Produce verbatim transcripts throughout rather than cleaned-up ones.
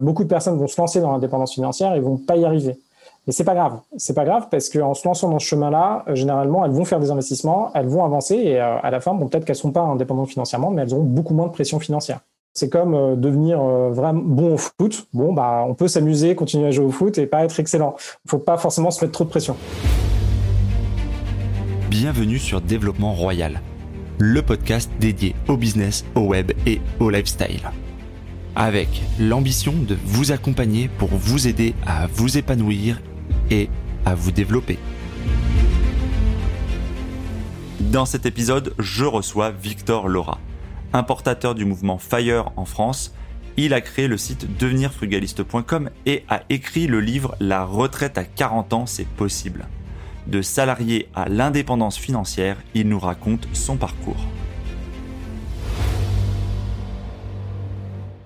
beaucoup de personnes vont se lancer dans l'indépendance financière et ne vont pas y arriver. Mais ce n'est pas grave. Ce n'est pas grave parce qu'en se lançant dans ce chemin-là, euh, généralement, elles vont faire des investissements, elles vont avancer et euh, à la fin, bon, peut-être qu'elles ne sont pas indépendantes financièrement, mais elles auront beaucoup moins de pression financière. C'est comme euh, devenir euh, vraiment bon au foot. Bon, bah, on peut s'amuser, continuer à jouer au foot et pas être excellent. Il ne faut pas forcément se mettre trop de pression. Bienvenue sur Développement Royal, le podcast dédié au business, au web et au lifestyle. Avec l'ambition de vous accompagner pour vous aider à vous épanouir et à vous développer. Dans cet épisode, je reçois Victor Laura, importateur du mouvement FIRE en France. Il a créé le site devenir frugaliste point com et a écrit le livre « La retraite à quarante ans, c'est possible ». De salarié à l'indépendance financière, il nous raconte son parcours.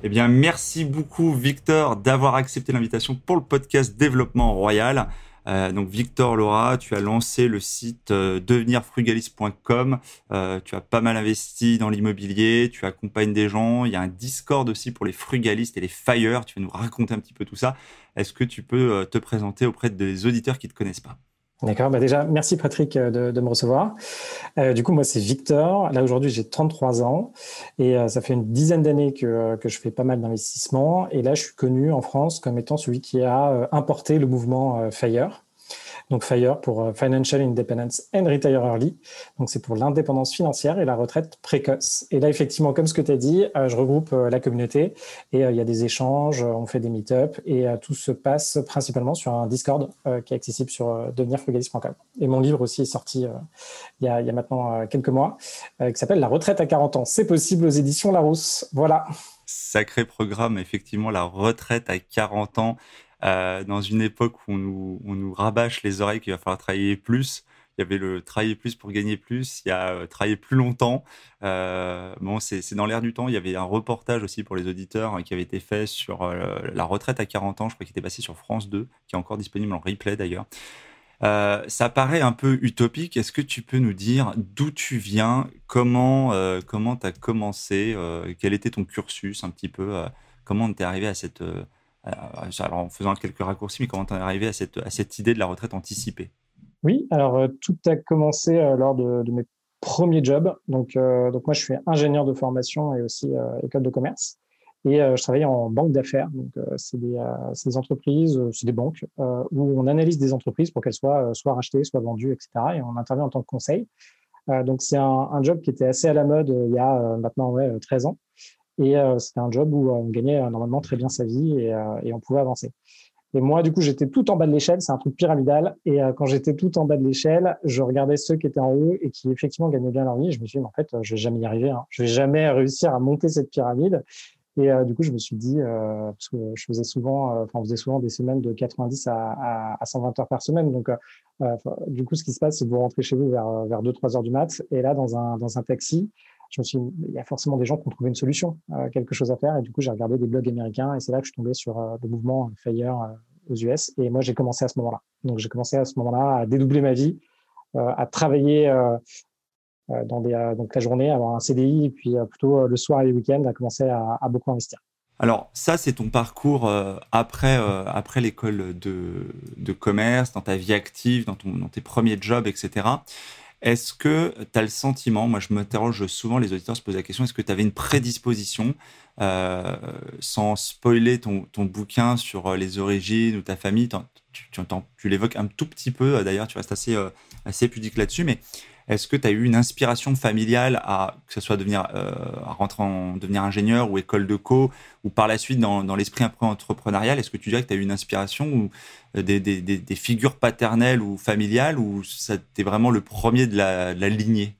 Eh bien, merci beaucoup Victor d'avoir accepté l'invitation pour le podcast Développement Royal. Euh, donc Victor Laura, tu as lancé le site euh, devenir frugaliste point com. Euh, tu as pas mal investi dans l'immobilier, tu accompagnes des gens. Il y a un Discord aussi pour les frugalistes et les FIRE. Tu vas nous raconter un petit peu tout ça. Est-ce que tu peux euh, te présenter auprès des auditeurs qui ne te connaissent pas ? D'accord, bah déjà, merci Patrick de, de me recevoir. Euh, du coup, moi, c'est Victor. Là, aujourd'hui, j'ai trente-trois ans et euh, ça fait une dizaine d'années que, euh, que je fais pas mal d'investissements. Et là, je suis connu en France comme étant celui qui a euh, importé le mouvement euh, FIRE. Donc, FIRE pour euh, Financial Independence and Retire Early. Donc, c'est pour l'indépendance financière et la retraite précoce. Et là, effectivement, comme ce que tu as dit, euh, je regroupe euh, la communauté et euh, il y a des échanges, euh, on fait des meet-ups et euh, tout se passe principalement sur un Discord euh, qui est accessible sur euh, devenir frugaliste point com. Et mon livre aussi est sorti euh, il, y a, il y a maintenant euh, quelques mois euh, qui s'appelle « La retraite à quarante ans, c'est possible » aux éditions Larousse. Voilà. Sacré programme, effectivement, la retraite à quarante ans. Euh, dans une époque où on nous, on nous rabâche les oreilles qu'il va falloir travailler plus. Il y avait le travailler plus pour gagner plus, il y a euh, travailler plus longtemps. Euh, bon, c'est, c'est dans l'air du temps. Il y avait un reportage aussi pour les auditeurs hein, qui avait été fait sur euh, la retraite à quarante ans, je crois qu'il était passé sur France deux, qui est encore disponible en replay d'ailleurs. Euh, ça paraît un peu utopique. Est-ce que tu peux nous dire d'où tu viens, comment euh, comment tu as commencé, euh, quel était ton cursus un petit peu, euh, comment tu es arrivé à cette... Euh, Alors, en faisant quelques raccourcis, mais comment t'en es arrivé à cette, à cette idée de la retraite anticipée ? Oui, alors euh, tout a commencé euh, lors de, de mes premiers jobs. Donc, euh, donc, moi, je suis ingénieur de formation et aussi euh, école de commerce. Et euh, je travaillais en banque d'affaires. Donc, euh, c'est, des, euh, c'est des entreprises, euh, c'est des banques, euh, où on analyse des entreprises pour qu'elles soient euh, soit rachetées, soit vendues, et cetera. Et on intervient en tant que conseil. Euh, donc, c'est un, un job qui était assez à la mode euh, il y a euh, maintenant ouais, treize ans. Et euh, c'était un job où euh, on gagnait euh, normalement très bien sa vie et, euh, et on pouvait avancer. Et moi, du coup, j'étais tout en bas de l'échelle. C'est un truc pyramidal. Et euh, quand j'étais tout en bas de l'échelle, je regardais ceux qui étaient en haut et qui, effectivement, gagnaient bien leur vie. Je me suis dit, mais en fait, euh, je vais jamais y arriver. Hein. Je vais jamais réussir à monter cette pyramide. Et euh, du coup, je me suis dit, euh, parce que je faisais souvent, euh, enfin, on faisait souvent des semaines de quatre-vingt-dix à, à, à cent vingt heures par semaine. Donc, euh, euh, du coup, ce qui se passe, c'est que vous rentrez chez vous vers, vers deux trois heures du mat. Et là, dans un, dans un taxi, je me suis dit, il y a forcément des gens qui ont trouvé une solution, euh, quelque chose à faire. Et du coup, j'ai regardé des blogs américains et c'est là que je suis tombé sur euh, le mouvement FIRE euh, aux U S. Et moi, j'ai commencé à ce moment-là. Donc, j'ai commencé à ce moment-là à dédoubler ma vie, euh, à travailler euh, dans des, euh, donc la journée, à avoir un C D I et puis euh, plutôt euh, le soir et les week-ends, à commencer à, à beaucoup investir. Alors, ça, c'est ton parcours euh, après, euh, après l'école de, de commerce, dans ta vie active, dans, ton, dans tes premiers jobs, et cetera. Est-ce que tu as le sentiment, moi je m'interroge souvent, les auditeurs se posent la question, est-ce que tu avais une prédisposition, euh, sans spoiler ton, ton bouquin sur les origines ou ta famille, tu, tu, tu l'évoques un tout petit peu, d'ailleurs tu restes assez, euh, assez pudique là-dessus, mais est-ce que tu as eu une inspiration familiale, à, que ce soit devenir, euh, à rentrer en, devenir ingénieur ou école de co, ou par la suite dans, dans l'esprit un peu entrepreneurial, est-ce que tu dirais que tu as eu une inspiration ou des, des, des, des figures paternelles ou familiales, ou ça t'es vraiment le premier de la, de la lignée ?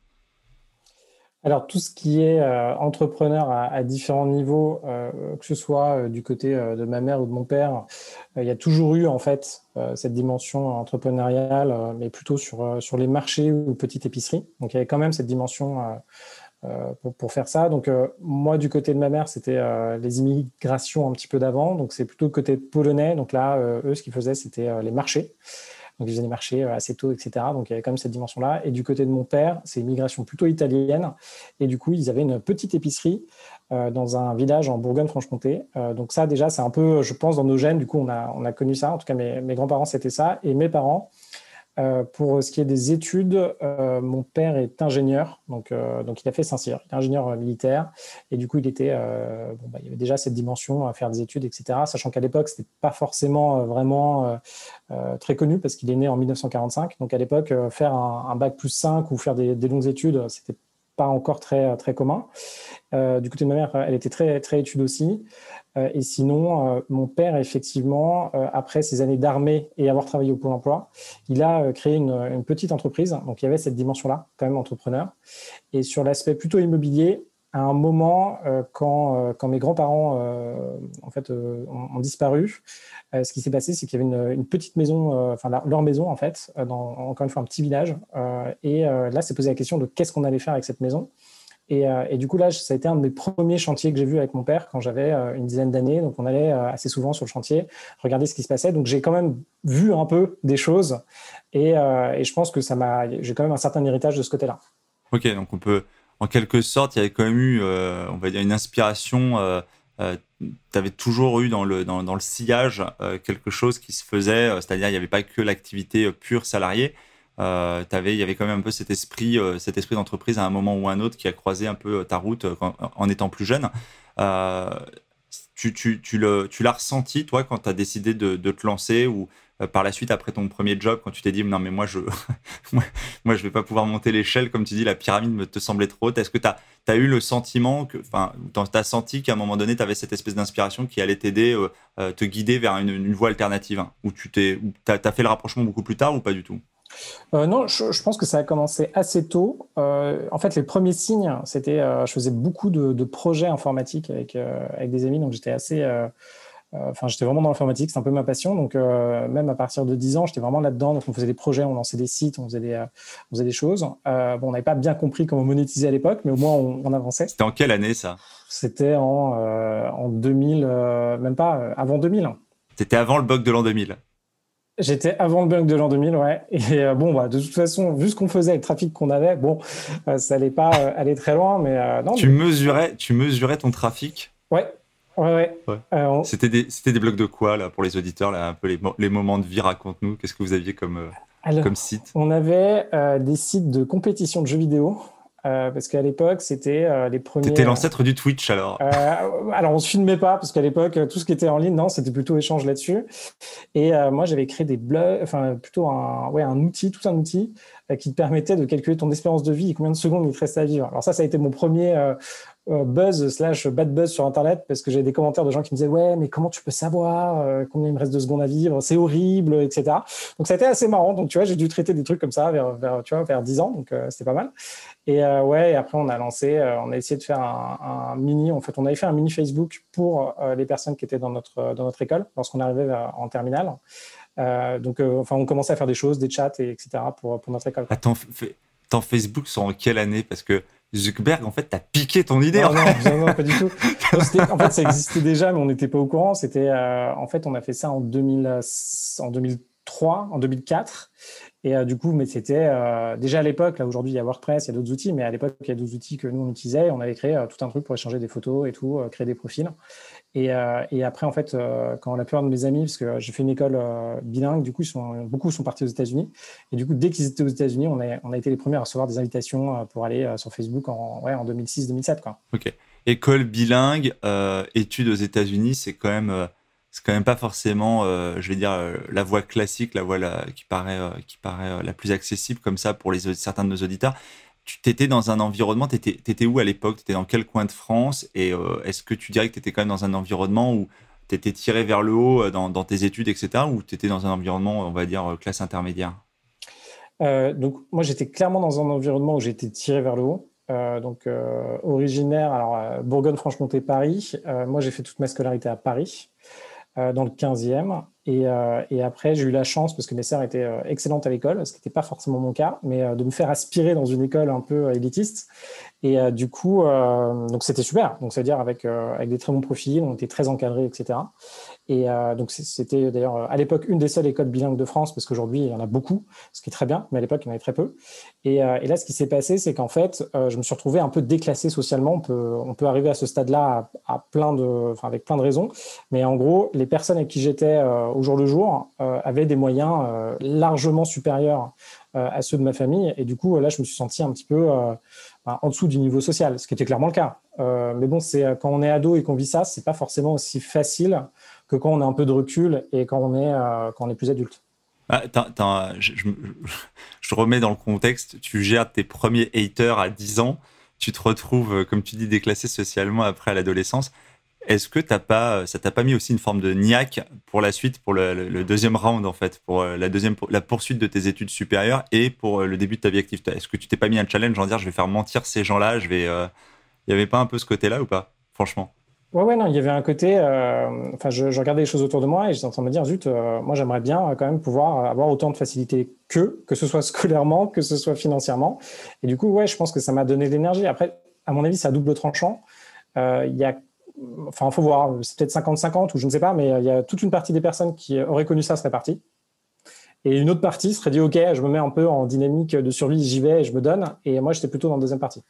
Alors, tout ce qui est euh, entrepreneur à, à différents niveaux, euh, que ce soit euh, du côté euh, de ma mère ou de mon père, euh, il y a toujours eu en fait euh, cette dimension entrepreneuriale, euh, mais plutôt sur, euh, sur les marchés ou petites épiceries. Donc, il y avait quand même cette dimension euh, euh, pour, pour faire ça. Donc, euh, moi, du côté de ma mère, c'était euh, les immigrations un petit peu d'avant. Donc, c'est plutôt le côté polonais. Donc là, euh, eux, ce qu'ils faisaient, c'était euh, les marchés. Donc, je faisais les marchés assez tôt, et cetera. Donc, il y avait quand même cette dimension-là. Et du côté de mon père, c'est une migration plutôt italienne. Et du coup, ils avaient une petite épicerie euh, dans un village en Bourgogne-Franche-Comté. Euh, donc, ça, déjà, c'est un peu, je pense, dans nos gènes. Du coup, on a, on a connu ça. En tout cas, mes, mes grands-parents, c'était ça. Et mes parents, euh, pour ce qui est des études, euh, mon père est ingénieur. Donc, euh, donc il a fait Saint-Cyr. Il est ingénieur euh, militaire. Et du coup, il, était, euh, bon, bah, il y avait déjà cette dimension à faire des études, et cetera. Sachant qu'à l'époque, ce n'était pas forcément euh, vraiment... Euh, Euh, très connu parce qu'il est né en mille neuf cent quarante-cinq. Donc à l'époque, euh, faire un, un bac plus cinq ou faire des, des longues études, c'était pas encore très, très commun. Euh, du côté de ma mère, elle était très, très étude aussi. Euh, et sinon, euh, mon père, effectivement, euh, après ses années d'armée et avoir travaillé au Pôle emploi, il a euh, créé une, une petite entreprise. Donc il y avait cette dimension-là, quand même entrepreneur. Et sur l'aspect plutôt immobilier, à un moment, euh, quand, euh, quand mes grands-parents euh, en fait, euh, ont, ont disparu, euh, ce qui s'est passé, c'est qu'il y avait une, une petite maison, enfin euh, leur maison en fait, dans, encore une fois un petit village. Euh, et euh, là, s'est posé la question de qu'est-ce qu'on allait faire avec cette maison. Et, euh, et du coup, là, ça a été un de mes premiers chantiers que j'ai vu avec mon père quand j'avais euh, une dizaine d'années. Donc, on allait euh, assez souvent sur le chantier, regarder ce qui se passait. Donc, j'ai quand même vu un peu des choses. Et, euh, et je pense que ça m'a, j'ai quand même un certain héritage de ce côté-là. Ok, donc on peut... En quelque sorte, il y avait quand même eu, euh, on va dire, une inspiration. Euh, euh, tu avais toujours eu dans le, dans, dans le sillage euh, quelque chose qui se faisait, euh, c'est-à-dire il n'y avait pas que l'activité pure salariée. Euh, t'avais, il y avait quand même un peu cet esprit, euh, cet esprit d'entreprise à un moment ou à un autre qui a croisé un peu ta route euh, quand, en étant plus jeune. Euh, tu, tu, tu, le, tu l'as ressenti, toi, quand tu as décidé de, de te lancer ou euh, par la suite, après ton premier job, quand tu t'es dit « Non, mais moi, je... Moi, je ne vais pas pouvoir monter l'échelle, comme tu dis, la pyramide me te semblait trop haute. » Est-ce que tu as eu le sentiment, que, enfin, tu as senti qu'à un moment donné, tu avais cette espèce d'inspiration qui allait t'aider, euh, euh, te guider vers une, une voie alternative, hein, où tu t'es, où t'as, t'as fait le rapprochement beaucoup plus tard ou pas du tout ? Euh, non, je, je pense que ça a commencé assez tôt. Euh, en fait, les premiers signes, c'était, euh, je faisais beaucoup de, de projets informatiques avec, euh, avec des amis, donc j'étais assez... Euh, Enfin, j'étais vraiment dans l'informatique, c'est un peu ma passion. Donc, euh, même à partir de dix ans, j'étais vraiment là-dedans. Donc, on faisait des projets, on lançait des sites, on faisait des, euh, on faisait des choses. Euh, bon, on n'avait pas bien compris comment monétiser à l'époque, mais au moins, on, on avançait. C'était en quelle année, ça ? C'était en, euh, en deux mille, euh, même pas, euh, avant deux mille. T'étais avant le bug de l'an deux mille ? J'étais avant le bug de l'an deux mille, ouais. Et euh, bon, bah, de toute façon, vu ce qu'on faisait et le trafic qu'on avait, bon, euh, ça n'allait pas euh, aller très loin, mais euh, non. Tu, mais... Mesurais, tu mesurais ton trafic ? Ouais. Ouais, ouais. Ouais. Euh, on... C'était des c'était des blogs de quoi là pour les auditeurs là, un peu les, les moments de vie, raconte-nous, qu'est-ce que vous aviez comme euh, Alors, comme site ? On avait euh, des sites de compétition de jeux vidéo. Euh, parce qu'à l'époque, c'était euh, les premiers... T'étais l'ancêtre du Twitch, alors euh, Alors, on ne se filmait pas, parce qu'à l'époque, tout ce qui était en ligne, non, c'était plutôt échange là-dessus. Et euh, moi, j'avais créé des blogs, enfin, plutôt un, ouais, un outil, tout un outil, euh, qui te permettait de calculer ton espérance de vie et combien de secondes il te restait à vivre. Alors ça, ça a été mon premier euh, buzz slash bad buzz sur Internet, parce que j'ai des commentaires de gens qui me disaient « Ouais, mais comment tu peux savoir euh, combien il me reste de secondes à vivre ? C'est horrible, et cetera » Donc, ça a été assez marrant. Donc, tu vois, j'ai dû traiter des trucs comme ça vers, vers, tu vois, vers dix ans, donc euh, c'était pas mal. Et euh, ouais, et après on a lancé, euh, on a essayé de faire un, un mini, en fait, on avait fait un mini Facebook pour euh, les personnes qui étaient dans notre euh, dans notre école lorsqu'on arrivait vers, en terminale. Euh, donc, euh, enfin, on commençait à faire des choses, des chats, et, etc. pour pour notre école. Attends, f- ton Facebook sort en quelle année ? Parce que Zuckerberg, en fait, t'as piqué ton idée. Non, non, non, pas du tout. Non, en fait, ça existait déjà, mais on n'était pas au courant. C'était, euh, en fait, on a fait ça en deux mille, en deux mille trois, en deux mille quatre. Et euh, du coup, mais c'était euh, déjà à l'époque, là aujourd'hui il y a WordPress, il y a d'autres outils, mais à l'époque il y a d'autres outils que nous on utilisait, on avait créé euh, tout un truc pour échanger des photos et tout, euh, créer des profils. Et, euh, et après en fait, euh, quand la plupart de mes amis, parce que j'ai fait une école euh, bilingue, du coup ils sont, beaucoup sont partis aux États-Unis. Et du coup dès qu'ils étaient aux États-Unis, on a, on a été les premiers à recevoir des invitations euh, pour aller euh, sur Facebook en, ouais, en deux mille six deux mille sept quoi. Ok. École bilingue, euh, études aux États-Unis, c'est quand même. Euh... C'est quand même pas forcément, euh, je vais dire, euh, la voie classique, la voie la, qui paraît, euh, qui paraît euh, la plus accessible comme ça pour les, certains de nos auditeurs. Tu t'étais dans un environnement, t'étais, t'étais où à l'époque ? T'étais dans quel coin de France ? Et euh, est-ce que tu dirais que t'étais quand même dans un environnement où t'étais tiré vers le haut dans, dans tes études, et cetera, ou t'étais dans un environnement, on va dire, classe intermédiaire ? euh, Donc, moi, j'étais clairement dans un environnement où j'étais tiré vers le haut. Euh, donc euh, originaire, alors euh, Bourgogne-Franche-Comté, Paris. Euh, moi, j'ai fait toute ma scolarité à Paris. Euh, dans le quinzième, et, euh, et après j'ai eu la chance, parce que mes sœurs étaient euh, excellentes à l'école, ce qui n'était pas forcément mon cas, mais euh, de me faire aspirer dans une école un peu euh, élitiste, et euh, du coup euh, donc c'était super, donc c'est-à-dire avec, euh, avec des très bons profils, on était très encadrés, et cetera Et euh, donc, c'était d'ailleurs à l'époque une des seules écoles bilingues de France, parce qu'aujourd'hui, il y en a beaucoup, ce qui est très bien, mais à l'époque, il y en avait très peu. Et, euh, et là, ce qui s'est passé, c'est qu'en fait, euh, je me suis retrouvé un peu déclassé socialement. On peut, on peut arriver à ce stade-là à, à plein de, enfin, avec plein de raisons. Mais en gros, les personnes avec qui j'étais euh, au jour le jour euh, avaient des moyens euh, largement supérieurs euh, à ceux de ma famille. Et du coup, là, je me suis senti un petit peu euh, en dessous du niveau social, ce qui était clairement le cas. Euh, mais bon, c'est, quand on est ado et qu'on vit ça, c'est pas forcément aussi facile que quand on a un peu de recul et quand on est, euh, quand on est plus adulte. Ah, t'as, t'as, je, je, je remets dans le contexte, tu gères tes premiers haters à dix ans, tu te retrouves, comme tu dis, déclassé socialement après à l'adolescence. Est-ce que t'as pas, ça t'a pas mis aussi une forme de niaque pour la suite, pour le, le, le deuxième round en fait, pour la, deuxième, pour la poursuite de tes études supérieures et pour le début de ta vie active? Est-ce que tu t'es pas mis un challenge en dire je vais faire mentir ces gens-là, je vais... Euh, il n'y avait pas un peu ce côté-là ou pas, franchement? Ouais, ouais, non, il y avait un côté. Euh, enfin, je, je regardais les choses autour de moi et j'étais en train de me dire, zut, euh, moi, j'aimerais bien euh, quand même pouvoir avoir autant de facilité qu'eux, que ce soit scolairement, que ce soit financièrement. Et du coup, ouais, je pense que ça m'a donné de l'énergie. Après, à mon avis, c'est à double tranchant. Euh, il y a, enfin, faut voir, c'est peut-être cinquante cinquante ou je ne sais pas, mais il y a toute une partie des personnes qui auraient connu ça serait partie. Et une autre partie serait dit, OK, je me mets un peu en dynamique de survie, j'y vais, je me donne. Et moi, j'étais plutôt dans la deuxième partie.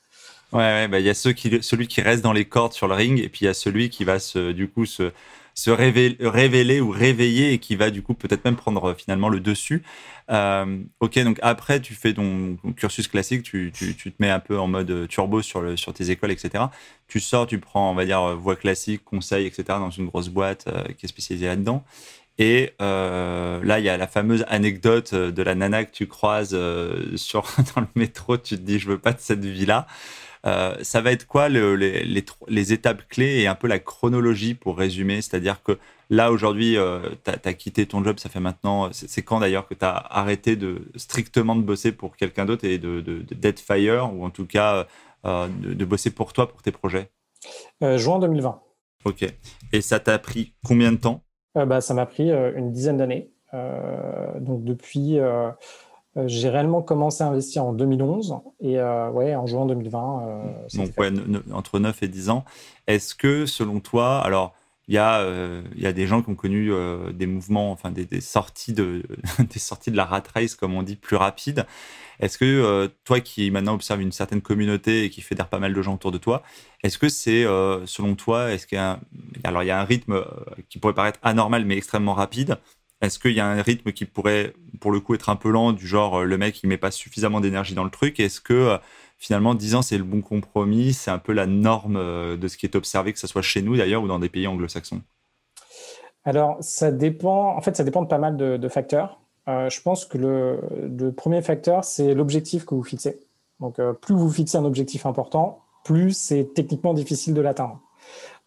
Ouais, ouais, bah, y a ceux qui, celui qui reste dans les cordes sur le ring, et puis il y a celui qui va se, du coup, se, se révéler, révéler ou réveiller et qui va, du coup, peut-être même prendre finalement le dessus. Euh, ok, donc après, tu fais ton cursus classique, tu, tu, tu te mets un peu en mode turbo sur le, sur tes écoles, et cetera. Tu sors, tu prends, on va dire, voie classique, conseil, et cetera, dans une grosse boîte euh, qui est spécialisée là-dedans. Et euh, là, il y a la fameuse anecdote de la nana que tu croises euh, sur, dans le métro, tu te dis, je veux pas de cette vie-là. Euh, ça va être quoi le, les, les, les étapes clés et un peu la chronologie pour résumer? C'est-à-dire que là, aujourd'hui, euh, tu as quitté ton job, ça fait maintenant... C'est, c'est quand d'ailleurs que tu as arrêté de, strictement de bosser pour quelqu'un d'autre et de, de, de, d'être FIRE, ou en tout cas euh, de, de bosser pour toi, pour tes projets? euh, Juin deux mille vingt. Ok. Et ça t'a pris combien de temps? euh, bah, Ça m'a pris euh, une dizaine d'années. Euh, donc depuis... Euh... J'ai réellement commencé à investir en deux mille onze et euh, ouais, en juin deux mille vingt. Euh, Donc, ouais, ne, ne, entre neuf et dix ans. Est-ce que, selon toi, alors, il y, euh, y a des gens qui ont connu euh, des mouvements, enfin, des, des, sorties de, des sorties de la rat race, comme on dit, plus rapides. Est-ce que, euh, toi qui maintenant observes une certaine communauté et qui fédère pas mal de gens autour de toi, est-ce que c'est, euh, selon toi, est-ce qu'il y a un, alors, il y a un rythme qui pourrait paraître anormal mais extrêmement rapide? Est-ce qu'il y a un rythme qui pourrait, pour le coup, être un peu lent, du genre le mec, il ne met pas suffisamment d'énergie dans le truc? Est-ce que finalement, dix ans, c'est le bon compromis? C'est un peu la norme de ce qui est observé, que ce soit chez nous d'ailleurs ou dans des pays anglo-saxons? Alors, ça dépend, en fait, ça dépend de pas mal de, de facteurs. Euh, je pense que le, le premier facteur, c'est l'objectif que vous fixez. Donc, euh, plus vous fixez un objectif important, plus c'est techniquement difficile de l'atteindre.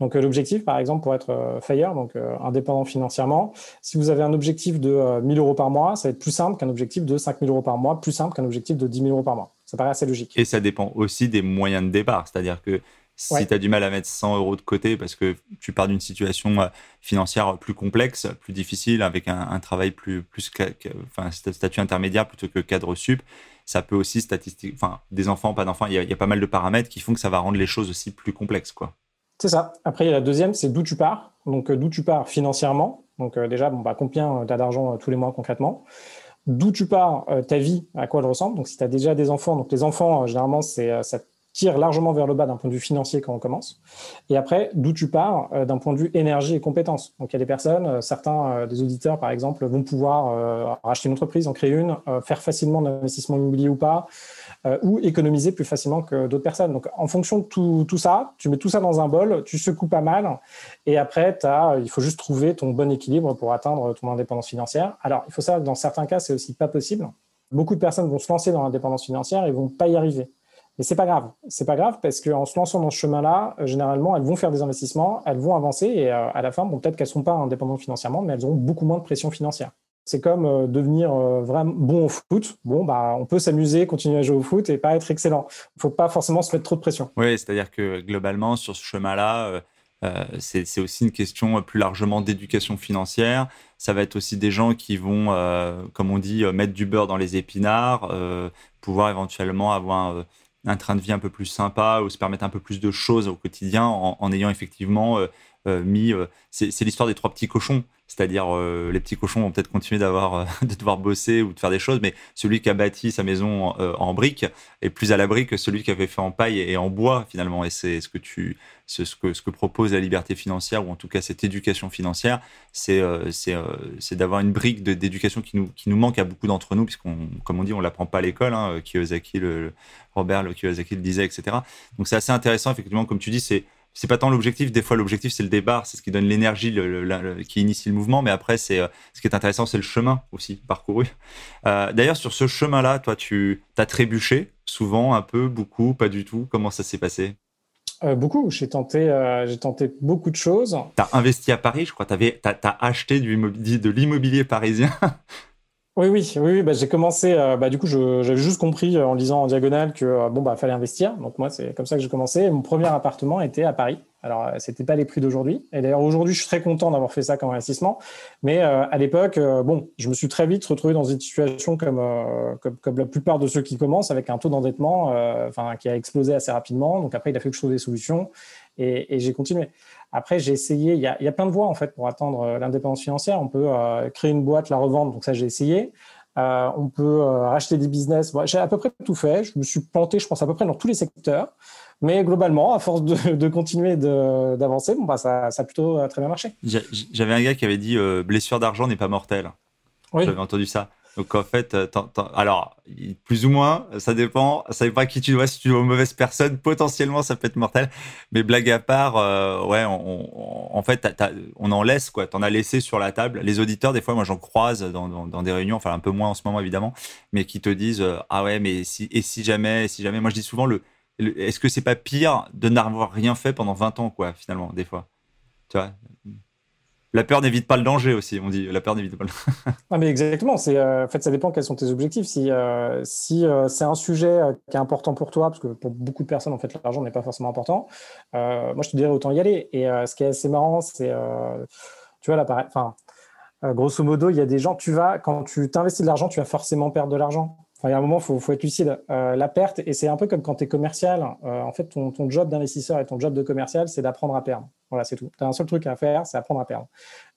Donc, euh, l'objectif, par exemple, pour être euh, FIRE, donc euh, indépendant financièrement, si vous avez un objectif de euh, mille euros par mois, ça va être plus simple qu'un objectif de cinq mille euros par mois, plus simple qu'un objectif de dix mille euros par mois. Ça paraît assez logique. Et ça dépend aussi des moyens de départ. C'est-à-dire que si ouais. tu as du mal à mettre cent euros de côté parce que tu pars d'une situation euh, financière plus complexe, plus difficile, avec un, un travail plus, plus que, que, enfin, statut intermédiaire plutôt que cadre sup, ça peut aussi statistique, enfin, des enfants, pas d'enfants, il y, y a pas mal de paramètres qui font que ça va rendre les choses aussi plus complexes, quoi. C'est ça. Après, il y a la deuxième, c'est d'où tu pars. Donc, d'où tu pars financièrement. Donc, euh, déjà, bon, bah, combien euh, tu as d'argent euh, tous les mois concrètement? D'où tu pars, euh, ta vie, à quoi elle ressemble? Donc, si tu as déjà des enfants, donc les enfants, euh, généralement, c'est, euh, ça tire largement vers le bas d'un point de vue financier quand on commence. Et après, d'où tu pars euh, d'un point de vue énergie et compétences. Donc, il y a des personnes, euh, certains euh, des auditeurs, par exemple, vont pouvoir euh, racheter une entreprise, en créer une, euh, faire facilement de l'investissement immobilier ou pas, Euh, ou économiser plus facilement que d'autres personnes. Donc, en fonction de tout, tout ça, tu mets tout ça dans un bol, tu secoues pas mal, et après, t'as, il faut juste trouver ton bon équilibre pour atteindre ton indépendance financière. Alors, il faut savoir que dans certains cas, c'est aussi pas possible. Beaucoup de personnes vont se lancer dans l'indépendance financière et vont pas y arriver. Mais c'est pas grave. C'est pas grave parce qu'en se lançant dans ce chemin-là, euh, généralement, elles vont faire des investissements, elles vont avancer, et euh, à la fin, bon, peut-être qu'elles sont pas indépendantes financièrement, mais elles auront beaucoup moins de pression financière. C'est comme devenir vraiment bon au foot. Bon, bah, on peut s'amuser, continuer à jouer au foot et pas être excellent. Il ne faut pas forcément se mettre trop de pression. Oui, c'est-à-dire que globalement, sur ce chemin-là, euh, c'est, c'est aussi une question plus largement d'éducation financière. Ça va être aussi des gens qui vont, euh, comme on dit, mettre du beurre dans les épinards, euh, pouvoir éventuellement avoir un, un train de vie un peu plus sympa ou se permettre un peu plus de choses au quotidien en, en ayant effectivement... Euh, euh, mis... Euh, c'est, c'est l'histoire des trois petits cochons. C'est-à-dire, euh, les petits cochons vont peut-être continuer d'avoir, euh, de devoir bosser ou de faire des choses, mais celui qui a bâti sa maison en, euh, en briques est plus à l'abri que celui qui avait fait en paille et, et en bois, finalement. Et c'est ce que, tu, ce, ce, que, ce que propose la liberté financière, ou en tout cas cette éducation financière, c'est, euh, c'est, euh, c'est d'avoir une brique de, d'éducation qui nous, qui nous manque à beaucoup d'entre nous, puisqu'on, comme on dit, on ne l'apprend pas à l'école. Hein, Kiyosaki, le, le, Robert le Kiyosaki le disait, et cetera. Donc, c'est assez intéressant, effectivement, comme tu dis, c'est... C'est pas tant l'objectif. Des fois, l'objectif, c'est le départ, c'est ce qui donne l'énergie, le, le, le, qui initie le mouvement. Mais après, c'est ce qui est intéressant, c'est le chemin aussi parcouru. Euh, d'ailleurs, sur ce chemin-là, toi, tu as trébuché souvent, un peu, beaucoup, pas du tout. Comment ça s'est passé ? euh, Beaucoup. J'ai tenté, euh, j'ai tenté beaucoup de choses. Tu as investi à Paris, je crois. Tu as acheté du immobilier, de l'immobilier parisien. Oui, oui, oui, bah, j'ai commencé. Euh, bah, du coup, je, j'avais juste compris euh, en lisant en diagonale que euh, bon, bah, fallait investir. Donc moi, c'est comme ça que j'ai commencé. Mon premier appartement était à Paris. Alors, euh, c'était pas les prix d'aujourd'hui. Et d'ailleurs, aujourd'hui, je suis très content d'avoir fait ça comme investissement. Mais euh, à l'époque, euh, bon, je me suis très vite retrouvé dans une situation comme euh, comme, comme la plupart de ceux qui commencent, avec un taux d'endettement, euh, enfin, qui a explosé assez rapidement. Donc après, il a fallu que je trouve des solutions et, et j'ai continué. Après, j'ai essayé, il y, a, il y a plein de voies en fait pour atteindre l'indépendance financière. On peut euh, créer une boîte, la revendre, donc ça j'ai essayé. Euh, on peut euh, racheter des business. Bon, j'ai à peu près tout fait. Je me suis planté, je pense, à peu près dans tous les secteurs. Mais globalement, à force de, de continuer de, d'avancer, bon, bah, ça, ça a plutôt euh, très bien marché. J'avais un gars qui avait dit euh, « blessure d'argent n'est pas mortelle ». Oui. J'avais entendu ça. Donc, en fait, t'en, t'en, alors, plus ou moins, ça dépend. Ça dépend à qui tu dois. Si tu dois aux mauvaises personnes, potentiellement, ça peut être mortel. Mais blague à part, euh, ouais, on, on, en fait, t'as, t'as, on en laisse, quoi. T'en as laissé sur la table. Les auditeurs, des fois, moi, j'en croise dans, dans, dans des réunions, enfin, un peu moins en ce moment, évidemment, mais qui te disent euh, ah ouais, mais si, et si jamais, si jamais. Moi, je dis souvent, le, le, est-ce que c'est pas pire de n'avoir rien fait pendant vingt ans, quoi, finalement, des fois, tu vois? La peur n'évite pas le danger aussi, on dit. La peur n'évite pas le danger. Ah mais exactement. C'est, euh, en fait, ça dépend quels sont tes objectifs. Si, euh, si euh, c'est un sujet euh, qui est important pour toi, parce que pour beaucoup de personnes, en fait, l'argent n'est pas forcément important, euh, moi, je te dirais autant y aller. Et euh, ce qui est assez marrant, c'est, euh, tu vois, l'appareil, enfin, euh, grosso modo, il y a des gens, tu vas, quand tu t'investis de l'argent, tu vas forcément perdre de l'argent. Enfin, il y a un moment, il faut, faut être lucide. Euh, la perte, et c'est un peu comme quand tu es commercial. Euh, en fait, ton, ton job d'investisseur et ton job de commercial, c'est d'apprendre à perdre. Voilà, c'est tout. Tu as un seul truc à faire, c'est apprendre à perdre.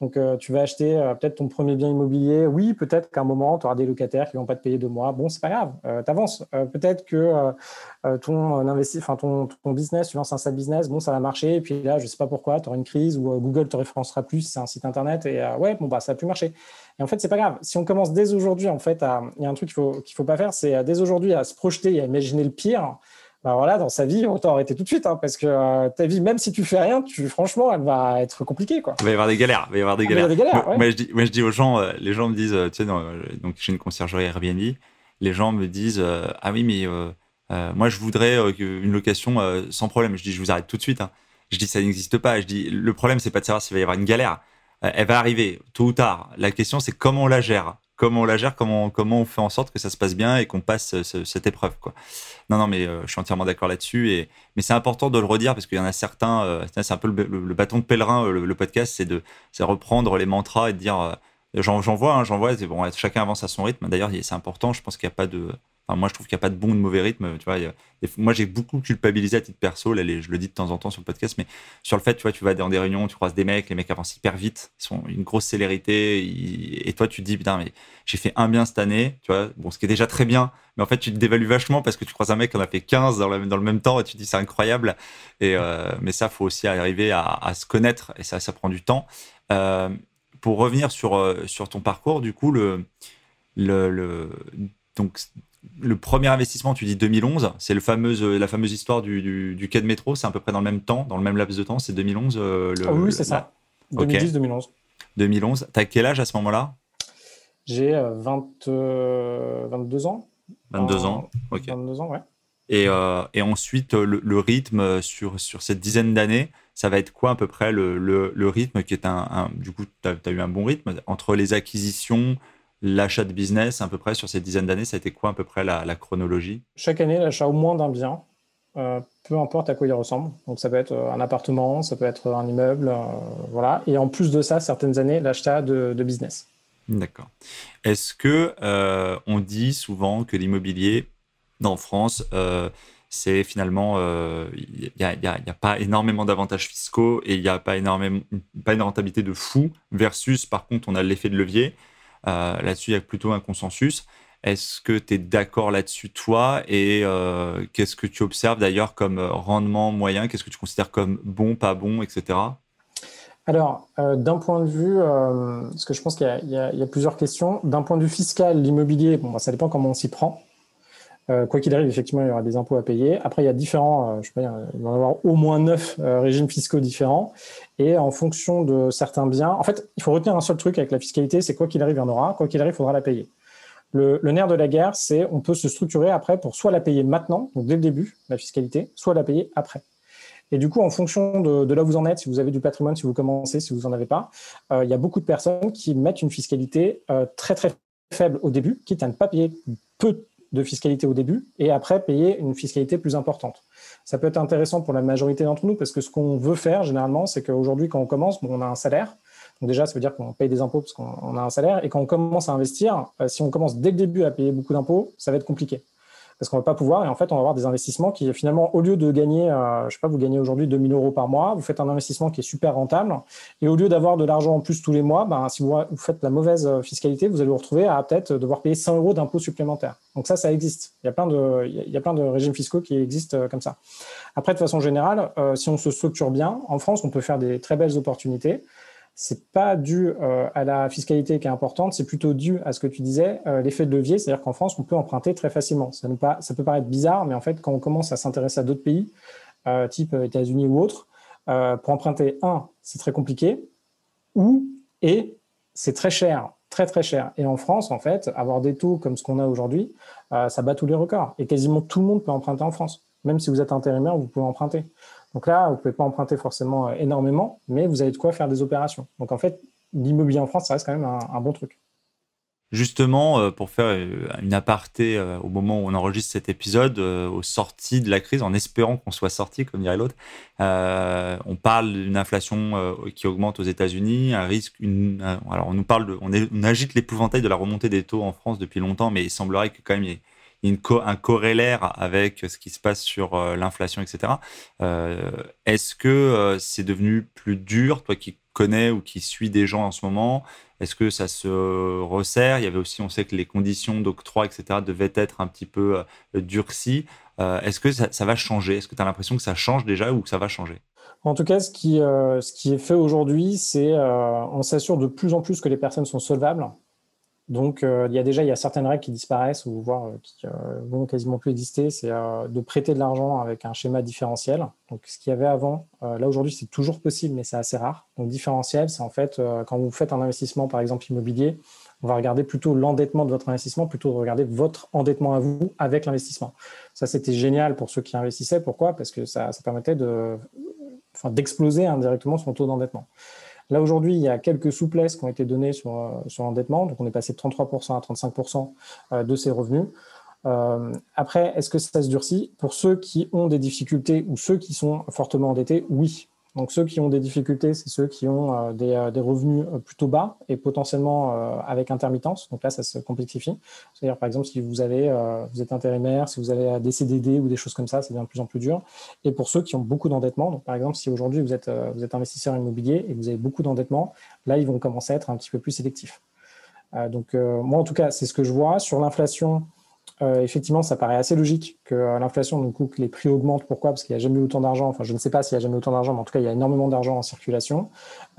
Donc, euh, tu vas acheter euh, peut-être ton premier bien immobilier. Oui, peut-être qu'à un moment, tu auras des locataires qui ne vont pas te payer deux mois. Bon, c'est pas grave, euh, tu avances. Euh, peut-être que euh, ton, euh, investi... enfin, ton, ton business, tu lances un side business, bon, ça va marcher. Et puis là, je ne sais pas pourquoi, tu auras une crise où euh, Google te référencera plus si c'est un site internet. Et euh, ouais, bon, bah, ça a pu marcher. Et en fait, c'est pas grave. Si on commence dès aujourd'hui, en fait, à... il y a un truc qu'il ne faut, qu'il faut pas faire, c'est dès aujourd'hui à se projeter et à imaginer le pire. Ben voilà, dans sa vie, autant arrêter tout de suite, hein, parce que euh, ta vie, même si tu fais rien, tu, franchement, elle va être compliquée, quoi. Il va y avoir des galères, il va y avoir des galères. Ah, il va y avoir des galères, ouais. Moi, je dis, moi, je dis aux gens, euh, les gens me disent, euh, tu sais, dans, euh, donc j'ai une conciergerie Airbnb, les gens me disent, euh, ah oui, mais euh, euh, moi, je voudrais euh, une location euh, sans problème. Je dis, je vous arrête tout de suite. Hein. Je dis, ça n'existe pas. Je dis, le problème, c'est pas de savoir s'il va y avoir une galère. Euh, elle va arriver, tôt ou tard. La question, c'est comment on la gère. Comment on la gère, comment, comment on fait en sorte que ça se passe bien et qu'on passe ce, cette épreuve, quoi. Non, non, mais euh, je suis entièrement d'accord là-dessus. Et, mais c'est important de le redire parce qu'il y en a certains, euh, c'est un peu le, le, le bâton de pèlerin, euh, le, le podcast, c'est de c'est reprendre les mantras et de dire, euh, j'en, j'en vois, hein, j'en vois, c'est bon, chacun avance à son rythme. D'ailleurs, c'est important, je pense qu'il n'y a pas de... Enfin, moi, je trouve qu'il n'y a pas de bon ou de mauvais rythme. Tu vois, il y a, moi, j'ai beaucoup culpabilisé à titre perso, là, les, je le dis de temps en temps sur le podcast, mais sur le fait, tu vois, tu vas dans des réunions, tu croises des mecs, les mecs avancent hyper vite, ils sont une grosse célérité, ils, et toi, tu te dis, putain, mais j'ai fait un bien cette année, tu vois, bon, ce qui est déjà très bien, mais en fait, tu te dévalues vachement parce que tu croises un mec qui en a fait quinze dans le, dans le même temps et tu te dis, c'est incroyable. Et, euh, mais ça, il faut aussi arriver à, à se connaître et ça, ça prend du temps. Euh, pour revenir sur, sur ton parcours, du coup, le. le, le donc, le premier investissement, tu dis deux mille onze, c'est le fameuse, la fameuse histoire du, du, du quai de métro, c'est à peu près dans le même temps, dans le même laps de temps, c'est deux mille onze euh, le, ah oui, le, c'est ça, deux mille dix deux mille onze. Okay. deux mille onze, t'as quel âge à ce moment-là ? J'ai vingt, euh, vingt-deux ans. vingt-deux ans, ok. vingt-deux ans, ouais. Et, euh, et ensuite, le, le rythme sur, sur cette dizaine d'années, ça va être quoi à peu près le, le, le rythme qui est un, un du coup, t'as, t'as eu un bon rythme entre les acquisitions, l'achat de business, à peu près, sur ces dizaines d'années, ça a été quoi, à peu près, la, la chronologie ? Chaque année, l'achat au moins d'un bien, euh, peu importe à quoi il ressemble. Donc, ça peut être un appartement, ça peut être un immeuble, euh, voilà. Et en plus de ça, certaines années, l'achat de, de business. D'accord. Est-ce que euh, on dit souvent que l'immobilier, en France, euh, c'est finalement, il euh, n'y a, a, a pas énormément d'avantages fiscaux et il n'y a pas, énormément, pas une rentabilité de fou, versus par contre, on a l'effet de levier. Euh, là-dessus, il y a plutôt un consensus. Est-ce que tu es d'accord là-dessus, toi? Et euh, qu'est-ce que tu observes d'ailleurs comme rendement moyen? Qu'est-ce que tu considères comme bon, pas bon, et cetera? Alors, euh, d'un point de vue, euh, parce que je pense qu'il y a, il y a, il y a plusieurs questions. D'un point de vue fiscal, l'immobilier, bon, bah, ça dépend comment on s'y prend. Euh, quoi qu'il arrive, effectivement, il y aura des impôts à payer. Après, il y a différents, euh, je ne sais pas, il va y en avoir au moins neuf euh, régimes fiscaux différents. Et en fonction de certains biens, en fait, il faut retenir un seul truc avec la fiscalité, c'est quoi qu'il arrive, il y en aura. Quoi qu'il arrive, il faudra la payer. Le, le nerf de la guerre, c'est on peut se structurer après pour soit la payer maintenant, donc dès le début, la fiscalité, soit la payer après. Et du coup, en fonction de, de là où vous en êtes, si vous avez du patrimoine, si vous commencez, si vous n'en avez pas, euh, il y a beaucoup de personnes qui mettent une fiscalité euh, très, très faible au début, quitte à ne pas payer peu de fiscalité au début et après payer une fiscalité plus importante. Ça peut être intéressant pour la majorité d'entre nous parce que ce qu'on veut faire généralement, c'est qu'aujourd'hui, quand on commence, bon, on a un salaire. Donc déjà, ça veut dire qu'on paye des impôts parce qu'on a un salaire. Et quand on commence à investir, euh, si on commence dès le début à payer beaucoup d'impôts, ça va être compliqué parce qu'on ne va pas pouvoir. Et en fait, on va avoir des investissements qui, finalement, au lieu de gagner, euh, je ne sais pas, vous gagnez aujourd'hui deux mille euros par mois, vous faites un investissement qui est super rentable. Et au lieu d'avoir de l'argent en plus tous les mois, ben, si vous, vous faites la mauvaise fiscalité, vous allez vous retrouver à peut-être devoir payer cent euros d'impôts supplémentaires. Donc ça, ça existe. Il y a plein de, il y a plein de régimes fiscaux qui existent comme ça. Après, de façon générale, euh, si on se structure bien, en France, on peut faire des très belles opportunités. C'est pas dû euh, à la fiscalité qui est importante, c'est plutôt dû à ce que tu disais, euh, l'effet de levier, c'est-à-dire qu'en France, on peut emprunter très facilement. Ça, nous pa- ça peut paraître bizarre, mais en fait, quand on commence à s'intéresser à d'autres pays, euh, type États-Unis ou autres, euh, pour emprunter, un, c'est très compliqué, ou, et, c'est très cher, très très cher. Et en France, en fait, avoir des taux comme ce qu'on a aujourd'hui, euh, ça bat tous les records. Et quasiment tout le monde peut emprunter en France. Même si vous êtes intérimaire, vous pouvez emprunter. Donc là, vous ne pouvez pas emprunter forcément énormément, mais vous avez de quoi faire des opérations. Donc en fait, l'immobilier en France, ça reste quand même un, un bon truc. Justement, pour faire une aparté au moment où on enregistre cet épisode, aux sorties de la crise, en espérant qu'on soit sorti, comme dirait l'autre, euh, on parle d'une inflation qui augmente aux États-Unis, un risque. Une, alors on nous parle, de, on, est, on agite l'épouvantail de la remontée des taux en France depuis longtemps, mais il semblerait que quand même il y ait Une co- un corrélaire avec ce qui se passe sur euh, l'inflation, et cetera. Euh, est-ce que euh, c'est devenu plus dur, toi qui connais ou qui suis des gens en ce moment? Est-ce que ça se resserre? Il y avait aussi, on sait que les conditions d'octroi, et cetera devaient être un petit peu euh, durcies. Euh, est-ce que ça, ça va changer? Est-ce que tu as l'impression que ça change déjà ou que ça va changer? En tout cas, ce qui, euh, ce qui est fait aujourd'hui, c'est euh, on s'assure de plus en plus que les personnes sont solvables. Donc, euh, il y a déjà il y a certaines règles qui disparaissent ou voire euh, qui euh, vont quasiment plus exister. C'est euh, de prêter de l'argent avec un schéma différentiel. Donc, ce qu'il y avait avant, euh, là aujourd'hui, c'est toujours possible, mais c'est assez rare. Donc, différentiel, c'est en fait euh, quand vous faites un investissement, par exemple immobilier, on va regarder plutôt l'endettement de votre investissement plutôt de regarder votre endettement à vous avec l'investissement. Ça, c'était génial pour ceux qui investissaient. Pourquoi ? Parce que ça, ça permettait de, enfin, d'exploser indirectement son taux d'endettement. Là, aujourd'hui, il y a quelques souplesses qui ont été données sur, sur l'endettement. Donc, on est passé de trente-trois pour cent à trente-cinq pour cent de ses revenus. Euh, après, est-ce que ça se durcit? Pour ceux qui ont des difficultés ou ceux qui sont fortement endettés, oui. Donc, ceux qui ont des difficultés, c'est ceux qui ont euh, des, euh, des revenus plutôt bas et potentiellement euh, avec intermittence. Donc là, ça se complexifie. C'est-à-dire, par exemple, si vous, avez, euh, vous êtes intérimaire, si vous avez des C D D ou des choses comme ça, ça devient de plus en plus dur. Et pour ceux qui ont beaucoup d'endettement, donc par exemple, si aujourd'hui, vous êtes, euh, vous êtes investisseur immobilier et que vous avez beaucoup d'endettement, là, ils vont commencer à être un petit peu plus sélectifs. Euh, donc, euh, moi, en tout cas, c'est ce que je vois. Sur l'inflation, Euh, effectivement, ça paraît assez logique que euh, l'inflation, du coup, que les prix augmentent. Pourquoi ? Parce qu'il n'y a jamais eu autant d'argent. Enfin, je ne sais pas s'il n'y a jamais eu autant d'argent, mais en tout cas, il y a énormément d'argent en circulation.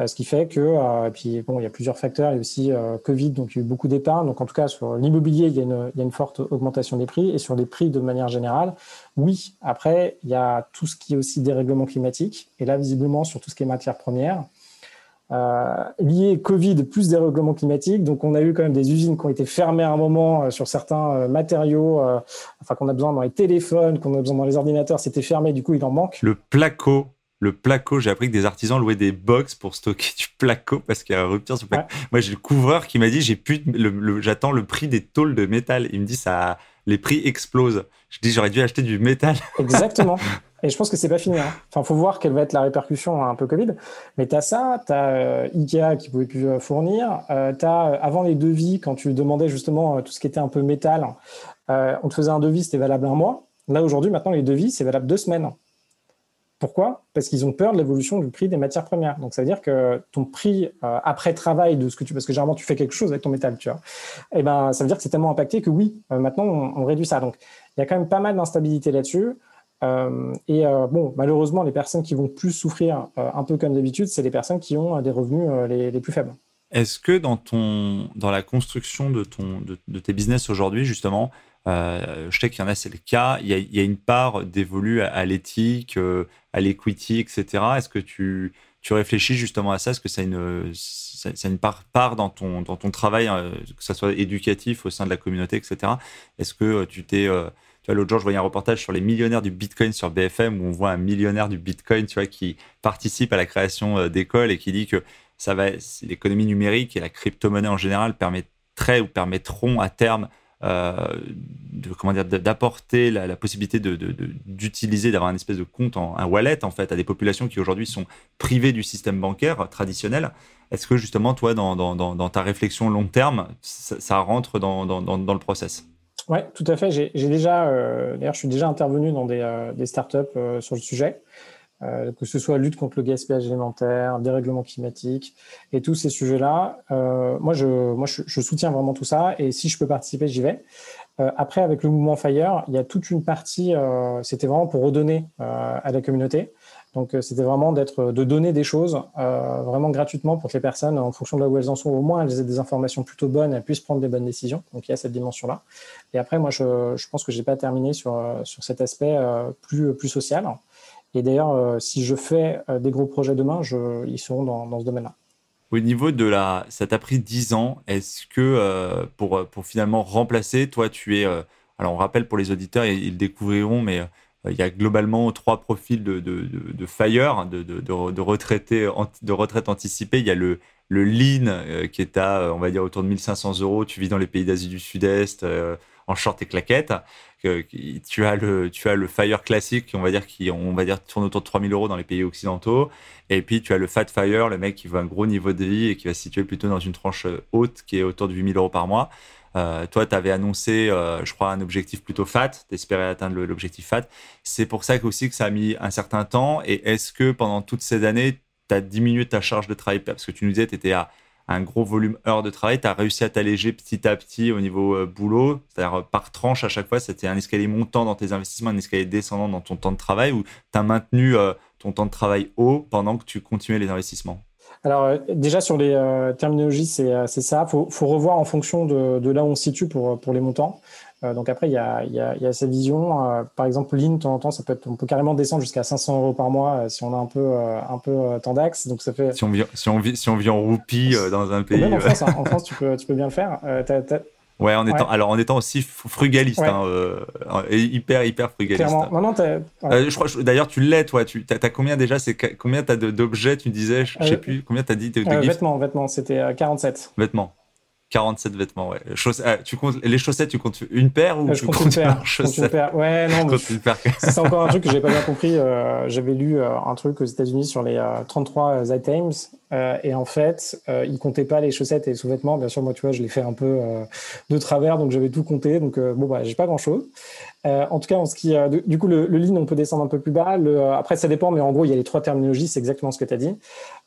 Euh, ce qui fait que, euh, et puis, bon, il y a plusieurs facteurs. Il y a aussi euh, Covid, donc il y a eu beaucoup d'épargne. Donc, en tout cas, sur l'immobilier, il y a une, il y a une forte augmentation des prix. Et sur les prix, de manière générale, oui. Après, il y a tout ce qui est aussi dérèglement climatique. Et là, visiblement, sur tout ce qui est matières premières, Euh, lié Covid plus des dérèglement climatique. Donc, on a eu quand même des usines qui ont été fermées à un moment euh, sur certains euh, matériaux, euh, enfin, qu'on a besoin dans les téléphones, qu'on a besoin dans les ordinateurs. C'était fermé, du coup, il en manque. Le placo, le placo. J'ai appris que des artisans louaient des box pour stocker du placo parce qu'il y a une rupture sur le placo. Ouais. Moi, j'ai le couvreur qui m'a dit j'ai plus de, le, le, j'attends le prix des tôles de métal. Il me dit ça, les prix explosent. Je dis j'aurais dû acheter du métal. Exactement. Et je pense que c'est pas fini. Hein. Enfin, faut voir quelle va être la répercussion hein, un peu Covid. Mais tu as ça, tu as euh, Ikea qui pouvait plus fournir. Euh, tu as, euh, avant les devis, quand tu demandais justement euh, tout ce qui était un peu métal, euh, on te faisait un devis, c'était valable un mois. Là, aujourd'hui, maintenant, les devis, c'est valable deux semaines. Pourquoi? Parce qu'ils ont peur de l'évolution du prix des matières premières. Donc, ça veut dire que ton prix euh, après travail de ce que tu... Parce que généralement, tu fais quelque chose avec ton métal, tu vois. Et ben, ça veut dire que c'est tellement impacté que oui, euh, maintenant, on, on réduit ça. Donc, il y a quand même pas mal d'instabilité là-dessus. Euh, et euh, bon, malheureusement, les personnes qui vont plus souffrir, euh, un peu comme d'habitude, c'est les personnes qui ont euh, des revenus euh, les, les plus faibles. Est-ce que dans, ton, dans la construction de, ton, de, de tes business aujourd'hui, justement, euh, je sais qu'il y en a, c'est le cas, il y a, il y a une part dévolue à, à l'éthique, euh, à l'equity, et cetera. Est-ce que tu, tu réfléchis justement à ça? Est-ce que ça a une, ça, ça a une part, part dans, ton, dans ton travail, euh, que ça soit éducatif au sein de la communauté, et cetera? Est-ce que tu t'es... Euh, L'autre jour, je voyais un reportage sur les millionnaires du Bitcoin sur B F M où on voit un millionnaire du Bitcoin, tu vois, qui participe à la création d'écoles et qui dit que ça va, l'économie numérique et la crypto-monnaie en général permettraient ou permettront à terme euh, de, comment dire, d'apporter la, la possibilité de, de, de, d'utiliser, d'avoir une espèce de compte, en, un wallet en fait, à des populations qui aujourd'hui sont privées du système bancaire traditionnel. Est-ce que justement, toi, dans, dans, dans, dans ta réflexion long terme, ça, ça rentre dans, dans, dans, dans le process? Oui, tout à fait. J'ai, j'ai déjà, euh, d'ailleurs, je suis déjà intervenu dans des, euh, des startups euh, sur le sujet, euh, que ce soit lutte contre le gaspillage alimentaire, dérèglement climatique et tous ces sujets-là. Euh, moi, je, moi je, je soutiens vraiment tout ça et si je peux participer, j'y vais. Euh, après, avec le mouvement FIRE, il y a toute une partie, euh, c'était vraiment pour redonner euh, à la communauté. Donc, c'était vraiment d'être, de donner des choses euh, vraiment gratuitement pour que les personnes, en fonction de là où elles en sont, au moins, elles aient des informations plutôt bonnes, elles puissent prendre des bonnes décisions. Donc, il y a cette dimension-là. Et après, moi, je, je pense que je n'ai pas terminé sur, sur cet aspect euh, plus, plus social. Et d'ailleurs, euh, si je fais euh, des gros projets demain, je, ils seront dans, dans ce domaine-là. Au niveau de la... Ça t'a pris dix ans. Est-ce que euh, pour, pour finalement remplacer, toi, tu es... Euh, alors, on rappelle pour les auditeurs, ils, ils le découvriront, mais... Euh, il y a globalement trois profils de, de, de, de FIRE, de, de, de, retraités, de retraite anticipée. Il y a le, le lean euh, qui est à, on va dire, autour de mille cinq cents euros. Tu vis dans les pays d'Asie du Sud-Est, euh, en short et claquettes. Euh, tu, as le, tu as le FIRE classique, on va dire, qui on va dire, tourne autour de trois mille euros dans les pays occidentaux. Et puis, tu as le fat FIRE, le mec qui veut un gros niveau de vie et qui va se situer plutôt dans une tranche haute qui est autour de huit mille euros par mois. Euh, toi, tu avais annoncé, euh, je crois, un objectif plutôt fat. Tu espérais atteindre le, l'objectif fat. C'est pour ça aussi que ça a mis un certain temps. Et est-ce que pendant toutes ces années, tu as diminué ta charge de travail? Parce que tu nous disais que tu étais à un gros volume heure de travail. Tu as réussi à t'alléger petit à petit au niveau euh, boulot. C'est-à-dire par tranche à chaque fois, c'était un escalier montant dans tes investissements, un escalier descendant dans ton temps de travail, ou tu as maintenu euh, ton temps de travail haut pendant que tu continuais les investissements? Alors euh, déjà sur les euh, terminologies, c'est, euh, c'est ça. Il faut, faut revoir en fonction de, de là où on se situe pour, pour les montants. Euh, donc après, il y a, y a, y a cette vision. Euh, par exemple, lean, de temps en temps, ça peut être, on peut carrément descendre jusqu'à cinq cents euros par mois euh, si on a un peu, euh, un peu euh, temps d'axe. Donc ça fait... Si on vit, si on vit, si on vit en roupie euh, dans un pays... Même en France, hein, en France tu, peux, tu peux bien le faire. Euh, t'as, t'as... Ouais, en étant, ouais. Alors en étant aussi frugaliste, ouais. hein, euh, hyper, hyper frugaliste. Clairement. Non, non, t'as... Euh, je crois, je, d'ailleurs, tu l'es, toi. Tu as combien déjà? C'est combien t'as de, d'objets? Tu disais, je, je sais euh, plus. Combien t'as dit de, de euh, vêtements, vêtements. C'était euh, quarante-sept. Vêtements. quarante-sept vêtements, ouais. Chauss- ah, tu comptes les chaussettes, tu comptes une paire ou euh, je tu compte comptes une paire, je compte une paire. Ouais, non, mais je... une paire. C'est encore un truc que j'ai pas bien compris. Euh, j'avais lu euh, un truc aux États-Unis sur les euh, trente-trois euh, items euh, et en fait, euh, ils comptaient pas les chaussettes et les sous-vêtements. Bien sûr, moi, tu vois, je les fais un peu euh, de travers, donc j'avais tout compté. Donc euh, bon, bah, j'ai pas grand-chose. Euh, en tout cas, en ce qui, euh, du coup, le, le lean, on peut descendre un peu plus bas. Le, euh, après, ça dépend, mais en gros, il y a les trois terminologies. C'est exactement ce que tu as dit.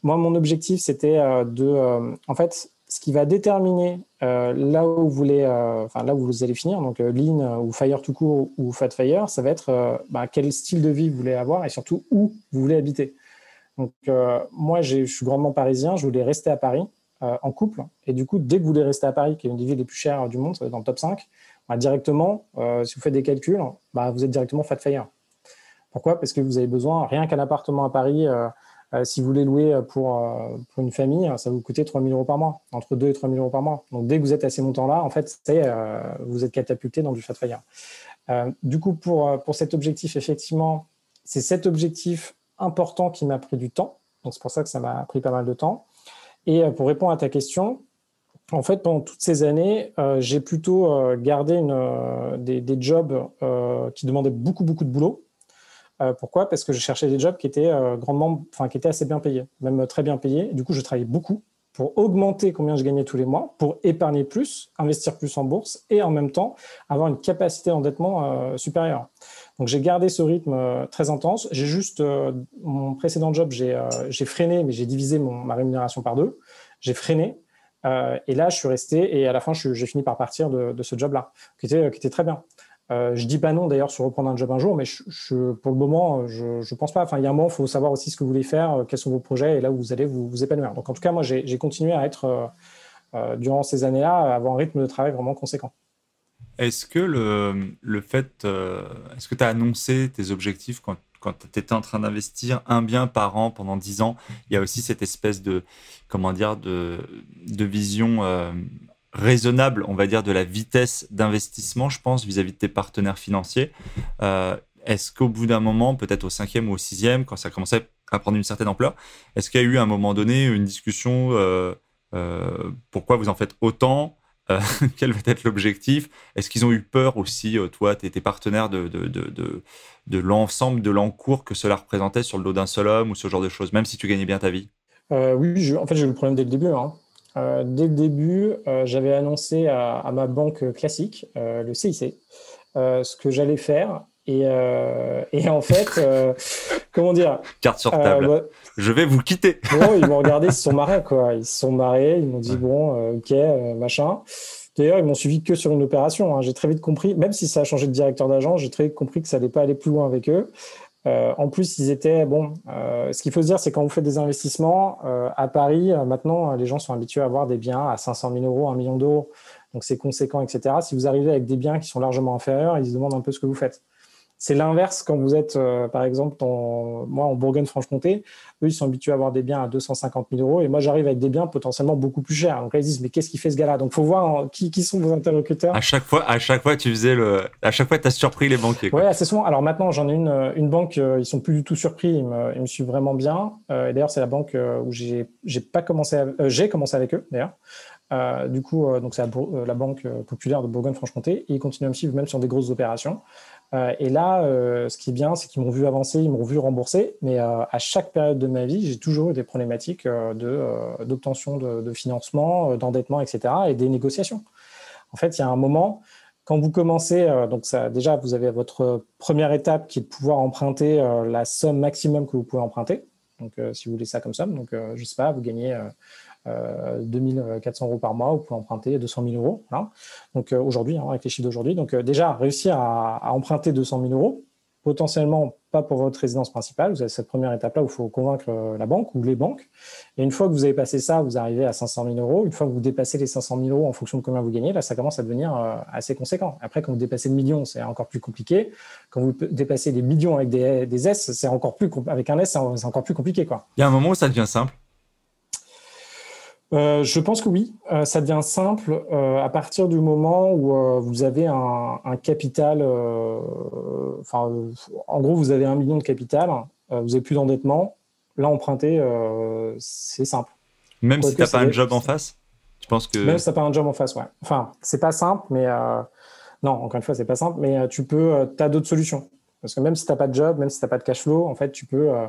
Moi, mon objectif, c'était euh, de, euh, en fait. Ce qui va déterminer euh, là où vous voulez, euh, enfin là où vous allez finir, donc euh, lean euh, ou fire tout court ou fat fire, ça va être euh, bah, quel style de vie vous voulez avoir et surtout où vous voulez habiter. Donc euh, moi, j'ai, je suis grandement parisien, je voulais rester à Paris euh, en couple et du coup, dès que vous voulez rester à Paris, qui est une des villes les plus chères du monde, ça va être dans le top cinq, bah, directement, euh, si vous faites des calculs, bah, vous êtes directement fat fire. Pourquoi? Parce que vous avez besoin rien qu'un appartement à Paris. Euh, Euh, si vous voulez louer pour, euh, pour une famille, ça va vous coûter trois mille euros par mois, entre deux et trois mille euros par mois. Donc, dès que vous êtes à ces montants-là, en fait, c'est, euh, vous êtes catapulté dans du fat fire. Euh, du coup, pour, pour cet objectif, effectivement, c'est cet objectif important qui m'a pris du temps. Donc, c'est pour ça que ça m'a pris pas mal de temps. Et euh, pour répondre à ta question, en fait, pendant toutes ces années, euh, j'ai plutôt euh, gardé une, euh, des, des jobs euh, qui demandaient beaucoup, beaucoup de boulot. Pourquoi? Parce que je cherchais des jobs qui étaient, grandement, enfin, qui étaient assez bien payés, même très bien payés. Du coup, je travaillais beaucoup pour augmenter combien je gagnais tous les mois, pour épargner plus, investir plus en bourse et en même temps avoir une capacité d'endettement euh, supérieure. Donc, j'ai gardé ce rythme euh, très intense. J'ai juste, euh, mon précédent job, j'ai euh, j'ai freiné, mais j'ai divisé mon, ma rémunération par deux. J'ai freiné euh, et là, je suis resté et à la fin, j'ai fini par partir de, de ce job-là, qui était, qui était très bien. Euh, je dis pas non d'ailleurs sur reprendre un job un jour, mais je, je, pour le moment, je ne pense pas. Enfin, il y a un moment, il faut savoir aussi ce que vous voulez faire, quels sont vos projets et là où vous allez vous, vous épanouir. Donc, en tout cas, moi, j'ai continué à être, euh, euh, durant ces années-là, à avoir un rythme de travail vraiment conséquent. Est-ce que le, le fait, euh, est-ce que tu as annoncé tes objectifs quand, quand tu étais en train d'investir un bien par an pendant dix ans? Il y a aussi cette espèce de, comment dire, de, de vision... Euh, raisonnable, on va dire, de la vitesse d'investissement, je pense, vis-à-vis de tes partenaires financiers. Euh, est-ce qu'au bout d'un moment, peut-être au cinquième ou au sixième, quand ça commençait à prendre une certaine ampleur, est-ce qu'il y a eu à un moment donné une discussion euh, euh, pourquoi vous en faites autant euh, quel va être l'objectif? Est-ce qu'ils ont eu peur aussi, toi, tes, tes partenaires, de, de, de, de, de l'ensemble de l'encours que cela représentait sur le dos d'un seul homme ou ce genre de choses, même si tu gagnais bien ta vie? euh, Oui, je, en fait, j'ai eu le problème dès le début, hein. Euh, dès le début, euh, j'avais annoncé à, à ma banque classique, euh, le C I C, euh, ce que j'allais faire. Et, euh, et en fait, euh, comment dire, carte sur table. Euh, bah, je vais vous quitter. Bon, ils m'ont regardé, ils se sont marrés, quoi. Ils se sont marrés, ils m'ont dit, bon, euh, ok, euh, machin. D'ailleurs, ils m'ont suivi que sur une opération. Hein. J'ai très vite compris, même si ça a changé de directeur d'agence, j'ai très vite compris que ça n'allait pas aller plus loin avec eux. Euh, en plus, ils étaient bon. Euh, ce qu'il faut se dire, c'est quand vous faites des investissements euh, à Paris, euh, maintenant, les gens sont habitués à avoir des biens à cinq cent mille euros, un million d'euros. Donc, c'est conséquent, et cetera. Si vous arrivez avec des biens qui sont largement inférieurs, ils se demandent un peu ce que vous faites. C'est l'inverse quand vous êtes, euh, par exemple, en, moi, en Bourgogne-Franche-Comté, eux, ils sont habitués à avoir des biens à deux cent cinquante mille euros et moi, j'arrive avec des biens potentiellement beaucoup plus chers. Donc là, ils disent, mais qu'est-ce qui fait ce gars-là? Donc, il faut voir en, qui, qui sont vos interlocuteurs. À chaque fois, à chaque fois, tu faisais le, à chaque fois, tu as surpris les banquiers. Oui, assez souvent. Alors maintenant, j'en ai une, une banque, euh, ils ne sont plus du tout surpris, ils me, ils me suivent vraiment bien. Euh, et d'ailleurs, c'est la banque euh, où j'ai, j'ai pas commencé, à, euh, j'ai commencé avec eux, d'ailleurs. Euh, du coup, euh, donc c'est la, euh, la Banque Populaire de Bourgogne-Franche-Comté et ils continuent à me suivre même sur des grosses opérations. Euh, et là, euh, ce qui est bien, c'est qu'ils m'ont vu avancer, ils m'ont vu rembourser. Mais euh, à chaque période de ma vie, j'ai toujours eu des problématiques euh, de, euh, d'obtention de, de financement, euh, d'endettement, et cetera et des négociations. En fait, il y a un moment, quand vous commencez, euh, donc ça, déjà, vous avez votre première étape qui est de pouvoir emprunter euh, la somme maximum que vous pouvez emprunter. Donc, euh, si vous voulez ça comme somme, donc, euh, je ne sais pas, vous gagnez... Euh, Euh, deux mille quatre cents euros par mois, vous pouvez emprunter deux cent mille euros. Hein. Donc euh, aujourd'hui, hein, avec les chiffres d'aujourd'hui, donc euh, déjà réussir à, à emprunter deux cent mille euros, potentiellement pas pour votre résidence principale. Vous avez cette première étape-là où il faut convaincre euh, la banque ou les banques. Et une fois que vous avez passé ça, vous arrivez à cinq cent mille euros. Une fois que vous dépassez les cinq cent mille euros en fonction de combien vous gagnez, là ça commence à devenir euh, assez conséquent. Après, quand vous dépassez le million, c'est encore plus compliqué. Quand vous dépassez les millions avec des, des S, c'est encore plus compl- avec un S, c'est encore plus compliqué, quoi. Il y a un moment où ça devient simple. Euh, je pense que oui, euh, ça devient simple euh, à partir du moment où euh, vous avez un, un capital, euh, enfin, euh, en gros, vous avez un million de capital, euh, vous n'avez plus d'endettement. Là, emprunter, euh, c'est simple. Même Quoi si tu n'as pas un job en face, tu penses que… Même si tu n'as pas un job en face, ouais. Enfin, ce n'est pas simple, mais… Euh, non, encore une fois, ce n'est pas simple, mais euh, tu peux, euh, tu as d'autres solutions. Parce que même si tu n'as pas de job, même si tu n'as pas de cash flow, en fait, tu peux euh,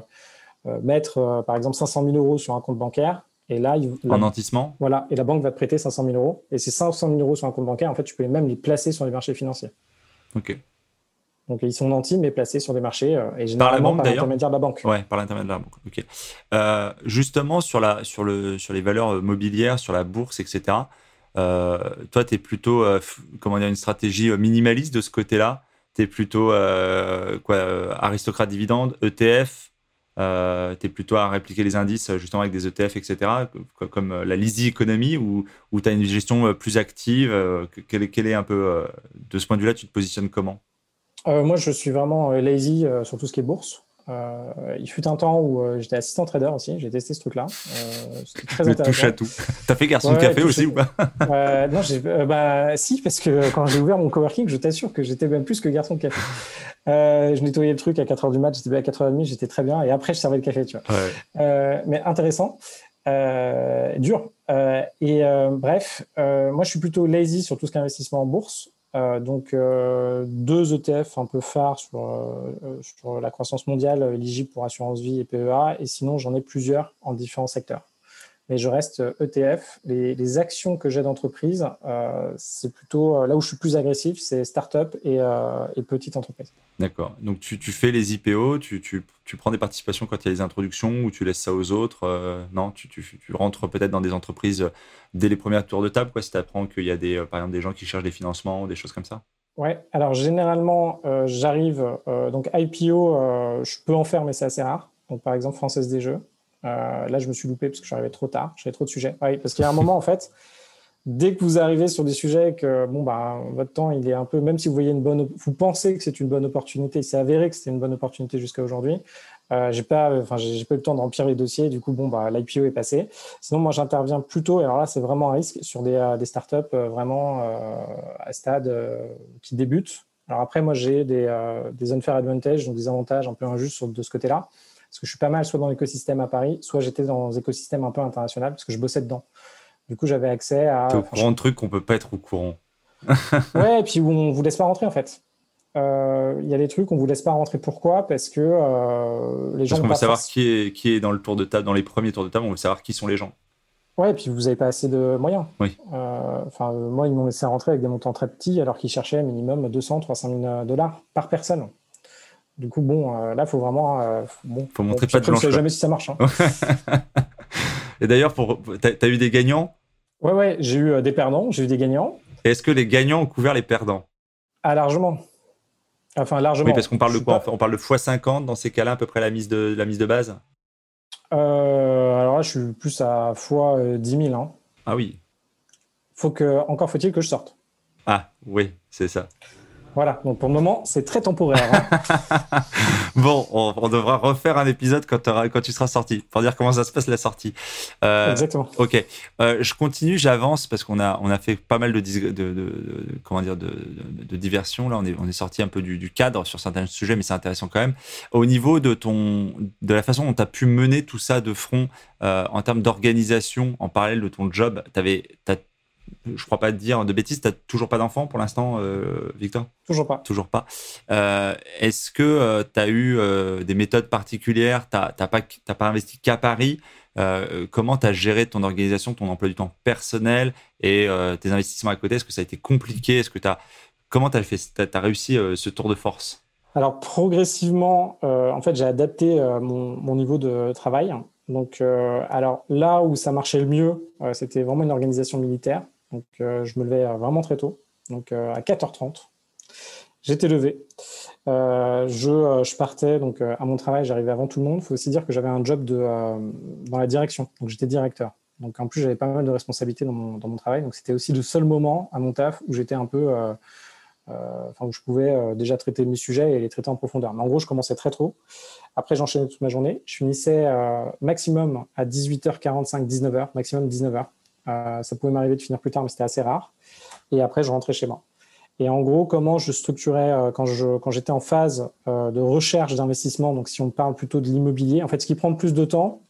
euh, mettre, euh, par exemple, cinq cent mille euros sur un compte bancaire. Et là, en nantissement, voilà, et la banque va te prêter cinq cent mille euros. Et ces cinq cent mille euros sur un compte bancaire, en fait, tu peux même les placer sur les marchés financiers. Ok. Donc, ils sont nantis, mais placés sur des marchés euh, et généralement par l'intermédiaire de la banque. Ouais, par l'intermédiaire de la banque. Ok. Euh, justement, sur la, sur le, sur les valeurs mobilières, sur la bourse, et cetera. Euh, toi, tu es plutôt, euh, comment dire, une stratégie minimaliste de ce côté-là. Tu es plutôt euh, quoi, euh, aristocrate dividende, E T F. Euh, t'es plutôt à répliquer les indices justement avec des E T F, et cetera, comme la lazy economy, où, où tu as une gestion plus active. Euh, quel, quel est un peu, euh, de ce point de vue-là, tu te positionnes comment? euh, Moi, je suis vraiment lazy euh, sur tout ce qui est bourse. Euh, il fut un temps où euh, j'étais assistant trader aussi, j'ai testé ce truc-là. Euh, c'était très intéressant. Touche à tout. T'as fait garçon ouais, de café aussi à... ou pas? euh, Non, j'ai... Euh, bah, si, parce que quand j'ai ouvert mon coworking, je t'assure que j'étais même plus que garçon de café. Euh, je nettoyais le truc à quatre heures du mat, j'étais à quatre heures trente, j'étais très bien, et après je servais le café, tu vois. Ouais. Euh, mais intéressant, euh, dur. Euh, et euh, bref, euh, moi je suis plutôt lazy sur tout ce qui est investissement en bourse. Euh, donc euh, deux E T F un peu phares sur, euh, sur la croissance mondiale, éligible pour assurance vie et P E A, et sinon j'en ai plusieurs en différents secteurs. mais je reste E T F. Les, les actions que j'ai d'entreprise, euh, c'est plutôt là où je suis plus agressif, c'est start-up et, euh, et petite entreprise. D'accord. Donc, tu, tu fais les I P O, tu, tu, tu prends des participations quand il y a les introductions ou tu laisses ça aux autres euh, Non, tu, tu, tu rentres peut-être dans des entreprises dès les premières tours de table, quoi, si tu apprends qu'il y a des, par exemple des gens qui cherchent des financements ou des choses comme ça. Oui, alors généralement, euh, j'arrive, euh, donc I P O, euh, je peux en faire, mais c'est assez rare. Donc, par exemple, Française des Jeux. Euh, là, je me suis loupé parce que je suis arrivé trop tard, j'avais trop de sujets. Oui, parce qu'il y a un moment, en fait, dès que vous arrivez sur des sujets que bon, bah, votre temps, il est un peu, même si vous, voyez une bonne, vous pensez que c'est une bonne opportunité, il s'est avéré que c'était une bonne opportunité jusqu'à aujourd'hui, euh, j'ai pas, enfin, j'ai, j'ai pas eu le temps de remplir les dossiers, du coup, bon, bah, l'I P O est passé. Sinon, moi, j'interviens plutôt, et alors là, c'est vraiment un risque, sur des, euh, des startups euh, vraiment euh, à stade euh, qui débutent. Alors après, moi, j'ai des, euh, des unfair advantages, donc des avantages un peu injustes sur, de ce côté-là. Parce que je suis pas mal soit dans l'écosystème à Paris, soit j'étais dans l'écosystème un peu international parce que je bossais dedans. Du coup, j'avais accès à… T'es au courant de trucs qu'on peut pas être au courant. Ouais, et puis où on vous laisse pas rentrer en fait. Il euh, y a des trucs qu'on vous laisse pas rentrer. Pourquoi ? Parce que euh, les gens… Parce qu'on veut savoir face... qui, est, qui est dans le tour de table, dans les premiers tours de table, on veut savoir qui sont les gens. Ouais, et puis vous n'avez pas assez de moyens. Oui. Enfin, euh, moi, ils m'ont laissé rentrer avec des montants très petits alors qu'ils cherchaient minimum deux cents, trois cent mille dollars par personne. Du coup, bon, euh, là, il faut vraiment… Il euh, bon, faut montrer pas de blanche. Je ne sais jamais si ça marche. Hein. Et d'ailleurs, tu as eu des gagnants ? Oui, ouais, j'ai eu euh, des perdants, j'ai eu des gagnants. Et est-ce que les gagnants ont couvert les perdants ? Ah, largement. Enfin, largement. Oui, parce qu'on parle je de quoi pas... On parle de fois cinquante dans ces cas-là, à peu près la mise de, la mise de base euh, Alors là, je suis plus à fois dix mille. Hein. Ah oui. Faut que, encore faut-il que je sorte. Ah oui, c'est ça. Voilà, donc pour le moment, c'est très temporaire. Hein. Bon, on, on devra refaire un épisode quand, quand tu seras sorti, pour dire comment ça se passe la sortie. Euh, Exactement. Ok, euh, je continue, j'avance, parce qu'on a, on a fait pas mal de, de, de, de, comment dire, de, de, de diversion. Là, on est, on est sorti un peu du, du cadre sur certains sujets, mais c'est intéressant quand même. Au niveau de, ton, de la façon dont tu as pu mener tout ça de front, euh, en termes d'organisation, en parallèle de ton job, tu avais… Je crois pas te dire de bêtises, tu n'as toujours pas d'enfant pour l'instant, euh, Victor ? Toujours pas. Toujours pas. Euh, est-ce que euh, tu as eu euh, des méthodes particulières ? Tu n'as pas, t'as pas investi qu'à Paris. Euh, comment tu as géré ton organisation, ton emploi du temps personnel et euh, tes investissements à côté ? Est-ce que ça a été compliqué ? Est-ce que t'as, comment tu as réussi euh, ce tour de force ? Alors, progressivement, euh, en fait, j'ai adapté euh, mon, mon niveau de travail. Donc, euh, alors, là où ça marchait le mieux, euh, c'était vraiment une organisation militaire. Donc, euh, je me levais vraiment très tôt, donc euh, à quatre heures trente, j'étais levé. Euh, je, euh, je partais donc, euh, à mon travail, j'arrivais avant tout le monde. Il faut aussi dire que j'avais un job de, euh, dans la direction, donc j'étais directeur. Donc, en plus, j'avais pas mal de responsabilités dans mon, dans mon travail. Donc, c'était aussi le seul moment à mon taf où j'étais un peu, euh, euh, enfin, où je pouvais euh, déjà traiter mes sujets et les traiter en profondeur. Mais en gros, je commençais très tôt. Après, j'enchaînais toute ma journée. Je finissais euh, maximum à dix-huit heures quarante-cinq, dix-neuf heures, maximum dix-neuf heures. Euh, ça pouvait m'arriver de finir plus tard, mais c'était assez rare. Et après, je rentrais chez moi. Et en gros, comment je structurais euh, quand, je, quand j'étais en phase euh, de recherche d'investissement, donc si on parle plutôt de l'immobilier, en fait, ce qui prend le plus de temps,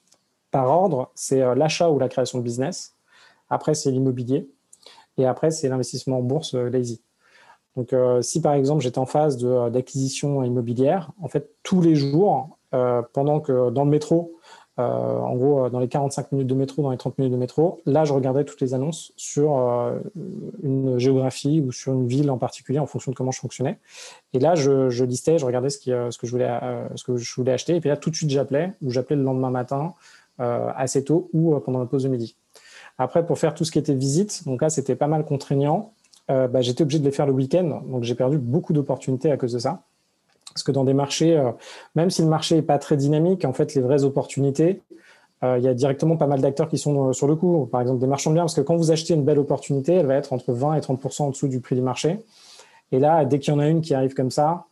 par ordre, c'est euh, l'achat ou la création de business. Après, c'est l'immobilier. Et après, c'est l'investissement en bourse, euh, lazy. Donc, euh, si par exemple, j'étais en phase de, euh, d'acquisition immobilière, en fait, tous les jours, euh, pendant que dans le métro, Euh, en gros, dans les quarante-cinq minutes de métro, dans les trente minutes de métro, là, je regardais toutes les annonces sur euh, une géographie ou sur une ville en particulier, en fonction de comment je fonctionnais. Et là, je, je listais, je regardais ce, qui, euh, ce, que je voulais, euh, ce que je voulais acheter. Et puis là, tout de suite, j'appelais, ou j'appelais le lendemain matin, euh, assez tôt, ou euh, pendant la pause de midi. Après, pour faire tout ce qui était visite, donc là, c'était pas mal contraignant. Euh, bah, j'étais obligé de les faire le week-end, donc j'ai perdu beaucoup d'opportunités à cause de ça. Parce que dans des marchés, euh, même si le marché n'est pas très dynamique, en fait, les vraies opportunités, euh, il y a directement pas mal d'acteurs qui sont sur le coup. Par exemple, des marchands de biens, parce que quand vous achetez une belle opportunité, elle va être entre vingt et trente pour cent en dessous du prix du marché. Et là, dès qu'il y en a une qui arrive comme ça,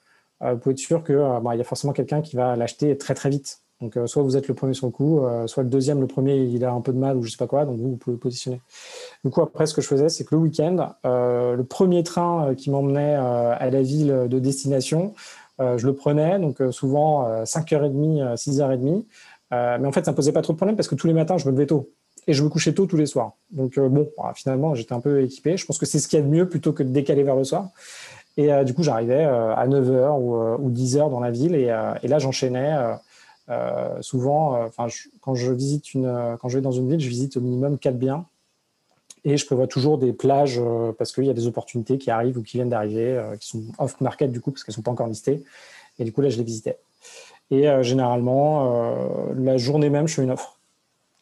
euh, vous pouvez être sûr qu'il euh, bon, y a forcément quelqu'un qui va l'acheter très, très vite. Donc, euh, soit vous êtes le premier sur le coup, euh, soit le deuxième, le premier, il a un peu de mal ou je ne sais pas quoi, donc vous, vous pouvez le positionner. Du coup, après, ce que je faisais, c'est que le week-end, euh, le premier train qui m'emmenait euh, à la ville de destination, Euh, je le prenais, donc euh, souvent euh, cinq heures trente, euh, six heures trente. Euh, mais en fait, ça ne me posait pas trop de problème parce que tous les matins, je me levais tôt. Et je me couchais tôt tous les soirs. Donc euh, bon, bah, finalement, j'étais un peu équipé. Je pense que c'est ce qu'il y a de mieux plutôt que de décaler vers le soir. Et euh, du coup, j'arrivais euh, à neuf heures ou, euh, ou dix heures dans la ville. Et, euh, et là, j'enchaînais euh, Euh, souvent, euh, je, quand, je visite une, euh, quand je vais dans une ville, je visite au minimum quatre biens et je prévois toujours des plages euh, parce qu'il y a des opportunités qui arrivent ou qui viennent d'arriver, euh, qui sont off-market du coup parce qu'elles ne sont pas encore listées. Et du coup, là, je les visitais. Et euh, généralement, euh, la journée même, je fais une offre.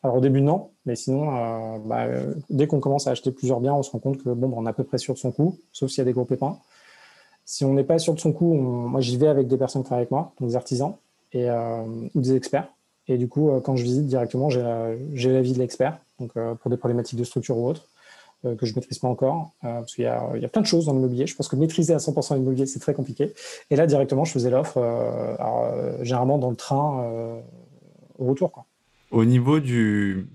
Alors au début, non, mais sinon, euh, bah, euh, dès qu'on commence à acheter plusieurs biens, on se rend compte que bon, bah, on est à peu près sûr de son coût, sauf s'il y a des gros pépins. Si on n'est pas sûr de son coût, on, moi, j'y vais avec des personnes qui travaillent avec moi, donc des artisans et, euh, ou des experts. Et du coup, euh, quand je visite directement, j'ai, la, j'ai l'avis de l'expert, donc euh, pour des problématiques de structure ou autre, euh, que je ne maîtrise pas encore, euh, parce qu'il y a, il y a plein de choses dans l'immobilier. Je pense que maîtriser à cent pour cent l'immobilier, c'est très compliqué. Et là, directement, je faisais l'offre, euh, alors, euh, généralement dans le train, euh, au retour, quoi. Au niveau du...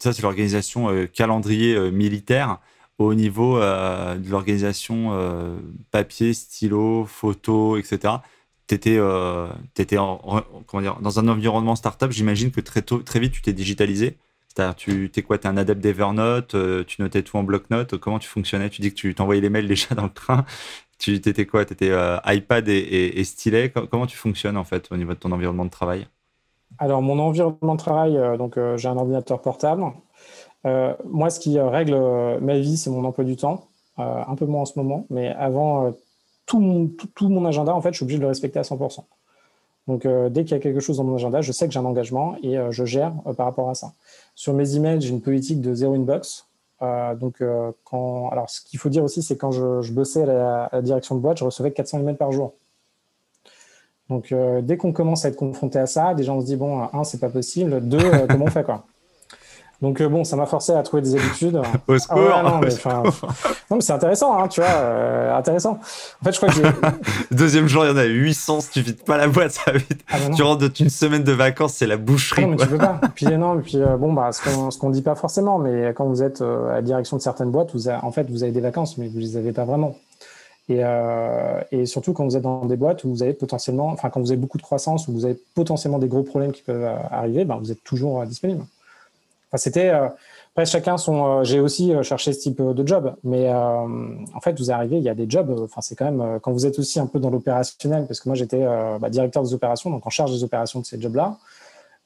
Ça, c'est l'organisation euh, calendrier euh, militaire. Au niveau euh, de l'organisation euh, papier, stylo, photo, et cetera, tu étais euh, dans un environnement startup. J'imagine que très, tôt, très vite, tu t'es digitalisé. C'est-à-dire, tu es quoi ? Tu es un adepte d'Evernote, euh, tu notais tout en bloc-notes. Comment tu fonctionnais ? Tu dis que tu t'envoyais les mails déjà dans le train. Tu étais quoi ? Tu étais euh, iPad et, et, et stylet. Comment tu fonctionnes en fait, au niveau de ton environnement de travail ? Alors, mon environnement de travail, euh, donc euh, j'ai un ordinateur portable. Euh, moi, ce qui euh, règle euh, ma vie, c'est mon emploi du temps. Euh, un peu moins en ce moment, mais avant, euh, tout, mon, tout, tout mon agenda, en fait, je suis obligé de le respecter à cent pour cent. Donc, euh, dès qu'il y a quelque chose dans mon agenda, je sais que j'ai un engagement et euh, je gère euh, par rapport à ça. Sur mes emails, j'ai une politique de zéro inbox. Euh, donc, euh, quand... Alors, ce qu'il faut dire aussi, c'est que quand je, je bossais à la, à la direction de boîte, je recevais quatre cents emails par jour. Donc, euh, dès qu'on commence à être confronté à ça, déjà, on se dit, bon, un, c'est pas possible. Deux, euh, comment on fait, quoi ? Donc, euh, bon, ça m'a forcé à trouver des habitudes. Au secours, ah ouais, non, mais, secours. Non, mais c'est intéressant, hein, tu vois, euh, intéressant. En fait, je crois que j'ai... Deuxième jour, il y en a huit cents, si tu vides pas la boîte, ça vide. Ah ben tu rentres d'une semaine de vacances, c'est la boucherie. Non, mais quoi. Tu peux pas. Puis, non, puis euh, bon, bah, ce qu'on, ce qu'on dit pas forcément, mais quand vous êtes euh, à la direction de certaines boîtes, vous avez, en fait, vous avez des vacances, mais vous les avez pas vraiment. Et, euh, et surtout quand vous êtes dans des boîtes où vous avez potentiellement, enfin quand vous avez beaucoup de croissance, où vous avez potentiellement des gros problèmes qui peuvent euh, arriver, ben vous êtes toujours euh, disponible. Enfin c'était, euh, après chacun son, euh, j'ai aussi euh, cherché ce type de job, mais euh, en fait vous arrivez, il y a des jobs, enfin euh, c'est quand même, euh, quand vous êtes aussi un peu dans l'opérationnel, parce que moi j'étais euh, bah, directeur des opérations, donc en charge des opérations de ces jobs-là.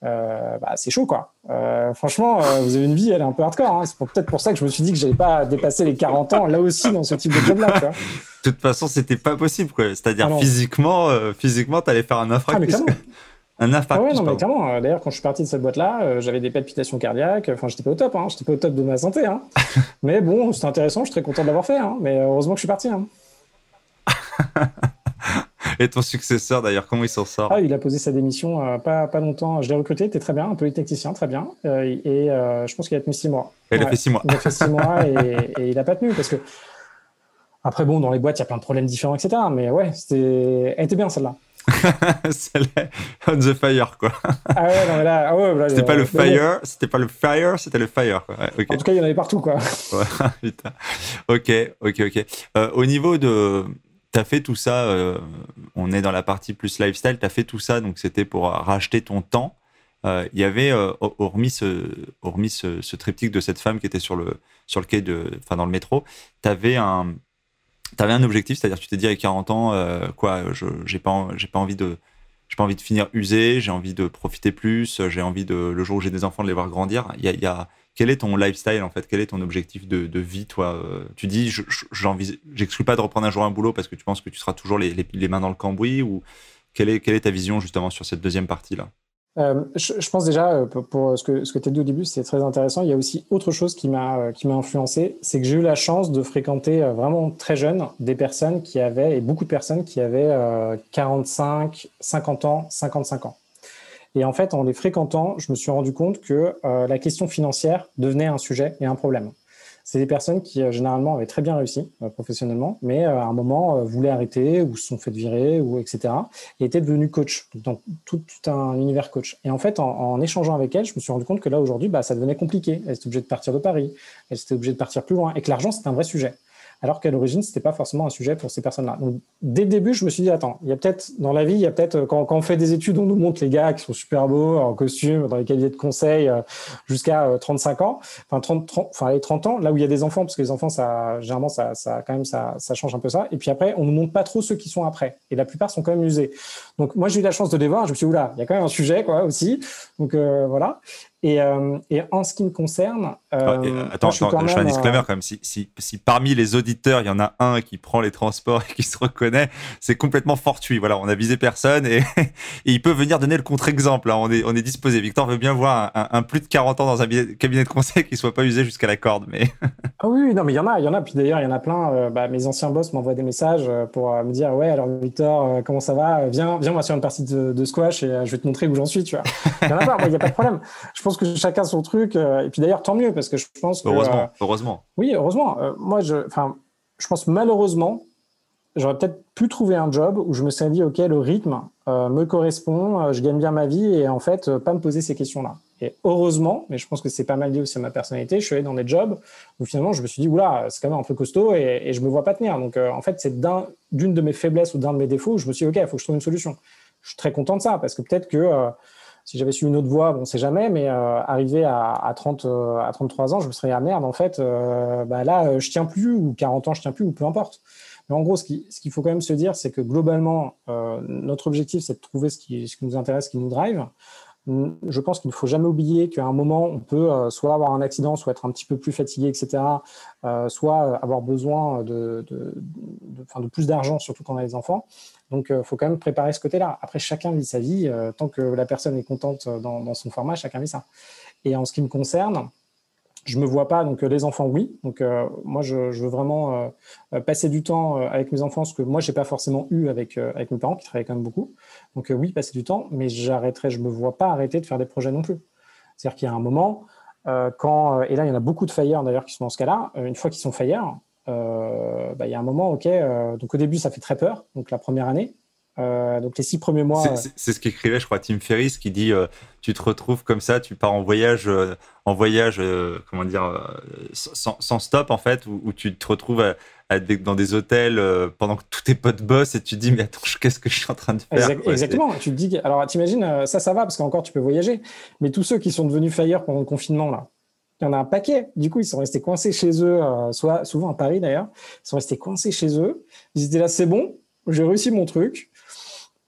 Euh, bah, c'est chaud quoi. Euh, franchement, euh, vous avez une vie, elle est un peu hardcore. Hein. C'est pour, peut-être pour ça que je me suis dit que j'allais pas dépasser les quarante ans là aussi dans ce type de job-là. Tu vois. De toute façon, c'était pas possible, quoi. C'est-à-dire ah physiquement, euh, physiquement, t'allais faire un infarctus. Ah, un infarctus. Ah ouais, non mais clairement. D'ailleurs, quand je suis parti de cette boîte-là, euh, j'avais des palpitations cardiaques. Enfin, j'étais pas au top. Hein. J'étais pas au top de ma santé. Hein. Mais bon, c'était intéressant. Je suis très content de l'avoir fait. Hein. Mais heureusement que je suis parti. Hein. Et ton successeur, d'ailleurs, comment il s'en sort ? Ah, il a posé sa démission euh, pas, pas longtemps. Je l'ai recruté, il était très bien, un polytechnicien, très bien. Euh, et euh, je pense qu'il a tenu six mois. Il ouais, a fait six mois. Il a fait six mois et, et il n'a pas tenu. Parce que, après, bon, dans les boîtes, il y a plein de problèmes différents, et cetera. Mais ouais, c'était... elle était bien, celle-là. Celle-là, on the fire, quoi. Ah ouais, non, mais là, ah ouais, là c'était, euh, pas le fire, bon. C'était pas le fire, c'était le fire, quoi. Ouais, okay. En tout cas, il y en avait partout, quoi. Ouais, putain. Ok, ok, ok. Euh, au niveau de. T'as fait tout ça, euh, on est dans la partie plus lifestyle, t'as fait tout ça, donc c'était pour racheter ton temps. Euh, il y avait, euh, hormis, ce, hormis ce, ce triptyque de cette femme qui était sur le, sur le quai, de, enfin dans le métro, t'avais un, t'avais un objectif, c'est-à-dire tu t'es dit à quarante ans, euh, quoi, je, j'ai pas, j'ai pas envie de, j'ai pas envie de finir usé, j'ai envie de profiter plus, j'ai envie de, le jour où j'ai des enfants, de les voir grandir. Il y a, il y a, quel est ton lifestyle, en fait ? Quel est ton objectif de, de vie, toi ? Tu dis, je, je, j'exclus pas de reprendre un jour un boulot parce que tu penses que tu seras toujours les, les, les mains dans le cambouis, ou quelle est, quelle est ta vision, justement, sur cette deuxième partie-là ? euh, je, je pense déjà, pour, pour ce que, ce que tu as dit au début, c'est très intéressant. Il y a aussi autre chose qui m'a, qui m'a influencé, c'est que j'ai eu la chance de fréquenter vraiment très jeune des personnes qui avaient, et beaucoup de personnes qui avaient quarante-cinq, cinquante ans, cinquante-cinq ans. Et en fait, en les fréquentant, je me suis rendu compte que euh, la question financière devenait un sujet et un problème. C'est des personnes qui, euh, généralement, avaient très bien réussi euh, professionnellement, mais euh, à un moment, euh, voulaient arrêter ou se sont fait virer, ou et cetera, et étaient devenus coach, donc tout, tout un univers coach. Et en fait, en, en échangeant avec elles, je me suis rendu compte que là, aujourd'hui, bah, ça devenait compliqué. Elles étaient obligées de partir de Paris, elles étaient obligées de partir plus loin, et que l'argent, c'est un vrai sujet. alors qu'à l'origine, ce n'était pas forcément un sujet pour ces personnes-là. Donc, dès le début, je me suis dit, attends, il y a peut-être, dans la vie, il y a peut-être, quand, quand on fait des études, on nous montre les gars qui sont super beaux, en costume, dans les cabinets de conseil, jusqu'à trente-cinq ans, enfin, trente, trente, enfin les trente ans, là où il y a des enfants, parce que les enfants, ça, généralement, ça, ça, quand même, ça, ça change un peu ça. Et puis après, on ne montre pas trop ceux qui sont après. Et la plupart sont quand même usés. Donc, moi, j'ai eu la chance de les voir. Je me suis dit, oula, il y a quand même un sujet, quoi, aussi. Donc, euh, voilà. Et, euh, et en ce qui me concerne... Euh, et, attends, moi, je, attends, je fais un disclaimer quand même. Si, si, si parmi les auditeurs, il y en a un qui prend les transports et qui se reconnaît, c'est complètement fortuit. Voilà, on n'a visé personne et, et il peut venir donner le contre-exemple. Hein. On est, on est disposé. Victor veut bien voir un, un, un plus de quarante ans dans un cabinet de conseil qui ne soit pas usé jusqu'à la corde. Mais... Ah oui, non, mais il y en a. Il y en a. Puis d'ailleurs, il y en a plein. Euh, bah, mes anciens boss m'envoient des messages pour euh, me dire « Ouais, alors Victor, euh, comment ça va ? Viens, viens, on va sur une partie de, de squash et euh, je vais te montrer où j'en suis. » Tu vois. Il y en a pas. Il n'y a pas de problème. Je pense que chacun son truc, et puis d'ailleurs tant mieux, parce que je pense que heureusement, euh, heureusement. Oui, heureusement. Euh, moi, je, enfin, je pense malheureusement, j'aurais peut-être pu trouver un job où je me serais dit, ok, le rythme euh, me correspond, euh, je gagne bien ma vie, et en fait, euh, pas me poser ces questions-là. Et heureusement, mais je pense que c'est pas mal lié aussi à ma personnalité, je suis allé dans des jobs où finalement je me suis dit, oula, c'est quand même un peu costaud et, et je me vois pas tenir. Donc euh, en fait, c'est d'un, d'une de mes faiblesses ou d'un de mes défauts où je me suis dit, ok, il faut que je trouve une solution. Je suis très content de ça, parce que peut-être que euh, si j'avais su une autre voie, bon, on ne sait jamais, mais euh, arrivé à, à, trente, euh, à trente-trois ans, je me serais ah merde, en fait, euh, bah là, euh, je tiens plus, ou quarante ans, je tiens plus, ou peu importe. Mais en gros, ce, qui, ce qu'il faut quand même se dire, c'est que globalement, euh, notre objectif, c'est de trouver ce qui, ce qui nous intéresse, ce qui nous drive. Je pense qu'il ne faut jamais oublier qu'à un moment, on peut euh, soit avoir un accident, soit être un petit peu plus fatigué, et cetera, euh, soit avoir besoin de, de, de, de, de plus d'argent, surtout quand on a des enfants. Donc, il euh, faut quand même préparer ce côté-là. Après, chacun vit sa vie. Euh, tant que la personne est contente dans, dans son format, chacun vit ça. Et en ce qui me concerne, je ne me vois pas. Donc, euh, les enfants, oui. Donc, euh, moi, je, je veux vraiment euh, passer du temps avec mes enfants, ce que moi, je n'ai pas forcément eu avec, euh, avec mes parents, qui travaillaient quand même beaucoup. Donc, euh, oui, passer du temps, mais j'arrêterai, je ne me vois pas arrêter de faire des projets non plus. C'est-à-dire qu'il y a un moment, euh, quand, et là, il y en a beaucoup de fire, d'ailleurs, qui sont dans ce cas-là. Une fois qu'ils sont fire, Euh, bah, y a un moment, ok, euh, donc au début ça fait très peur, donc la première année, euh, donc les six premiers mois... C'est, c'est, c'est ce qu'écrivait, je crois, Tim Ferriss, qui dit, euh, tu te retrouves comme ça, tu pars en voyage, euh, en voyage euh, comment dire, euh, sans, sans stop en fait, où, où tu te retrouves à, à, dans des hôtels euh, pendant que tous tes potes bossent et tu te dis, mais attends, qu'est-ce que je suis en train de faire? Exact, ouais, Exactement, c'est... tu te dis, alors t'imagines, ça, ça va, parce qu'encore tu peux voyager, mais tous ceux qui sont devenus fire pendant le confinement, là, il y en a un paquet. Du coup, ils sont restés coincés chez eux, euh, soit souvent à Paris d'ailleurs. Ils sont restés coincés chez eux. Ils étaient là, c'est bon, j'ai réussi mon truc.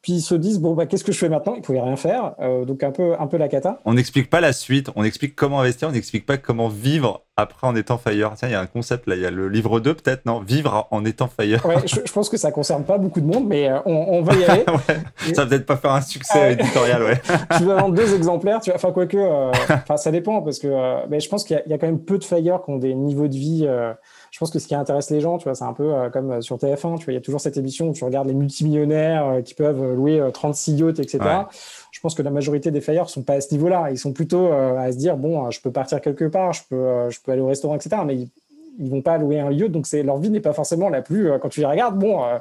Puis ils se disent, bon, bah, qu'est-ce que je fais maintenant ? Ils ne pouvaient rien faire. Euh, donc, un peu, un peu la cata. On n'explique pas la suite. On explique comment investir. On n'explique pas comment vivre après en étant fire. Tiens, il y a un concept là. Il y a le livre deux, peut-être, non ? Vivre en étant fire. Ouais, je, je pense que ça ne concerne pas beaucoup de monde, mais euh, on, on va y aller. ouais. Et... Ça ne va peut-être pas faire un succès ah, éditorial, ouais. Tu vas vendre deux exemplaires. Tu vas... Enfin, quoique, euh, ça dépend, parce que euh, mais je pense qu'il y a, il y a quand même peu de fire qui ont des niveaux de vie. Euh, Je pense que ce qui intéresse les gens, tu vois, c'est un peu comme sur T F un, tu vois, il y a toujours cette émission où tu regardes les multimillionnaires qui peuvent louer trente-six yachts, et cetera. Ouais. Je pense que la majorité des fire sont pas à ce niveau-là. Ils sont plutôt à se dire, bon, je peux partir quelque part, je peux, je peux aller au restaurant, et cetera. Mais ils, ils vont pas louer un yacht, donc c'est, leur vie n'est pas forcément la plus. Quand tu les regardes, bon. Euh,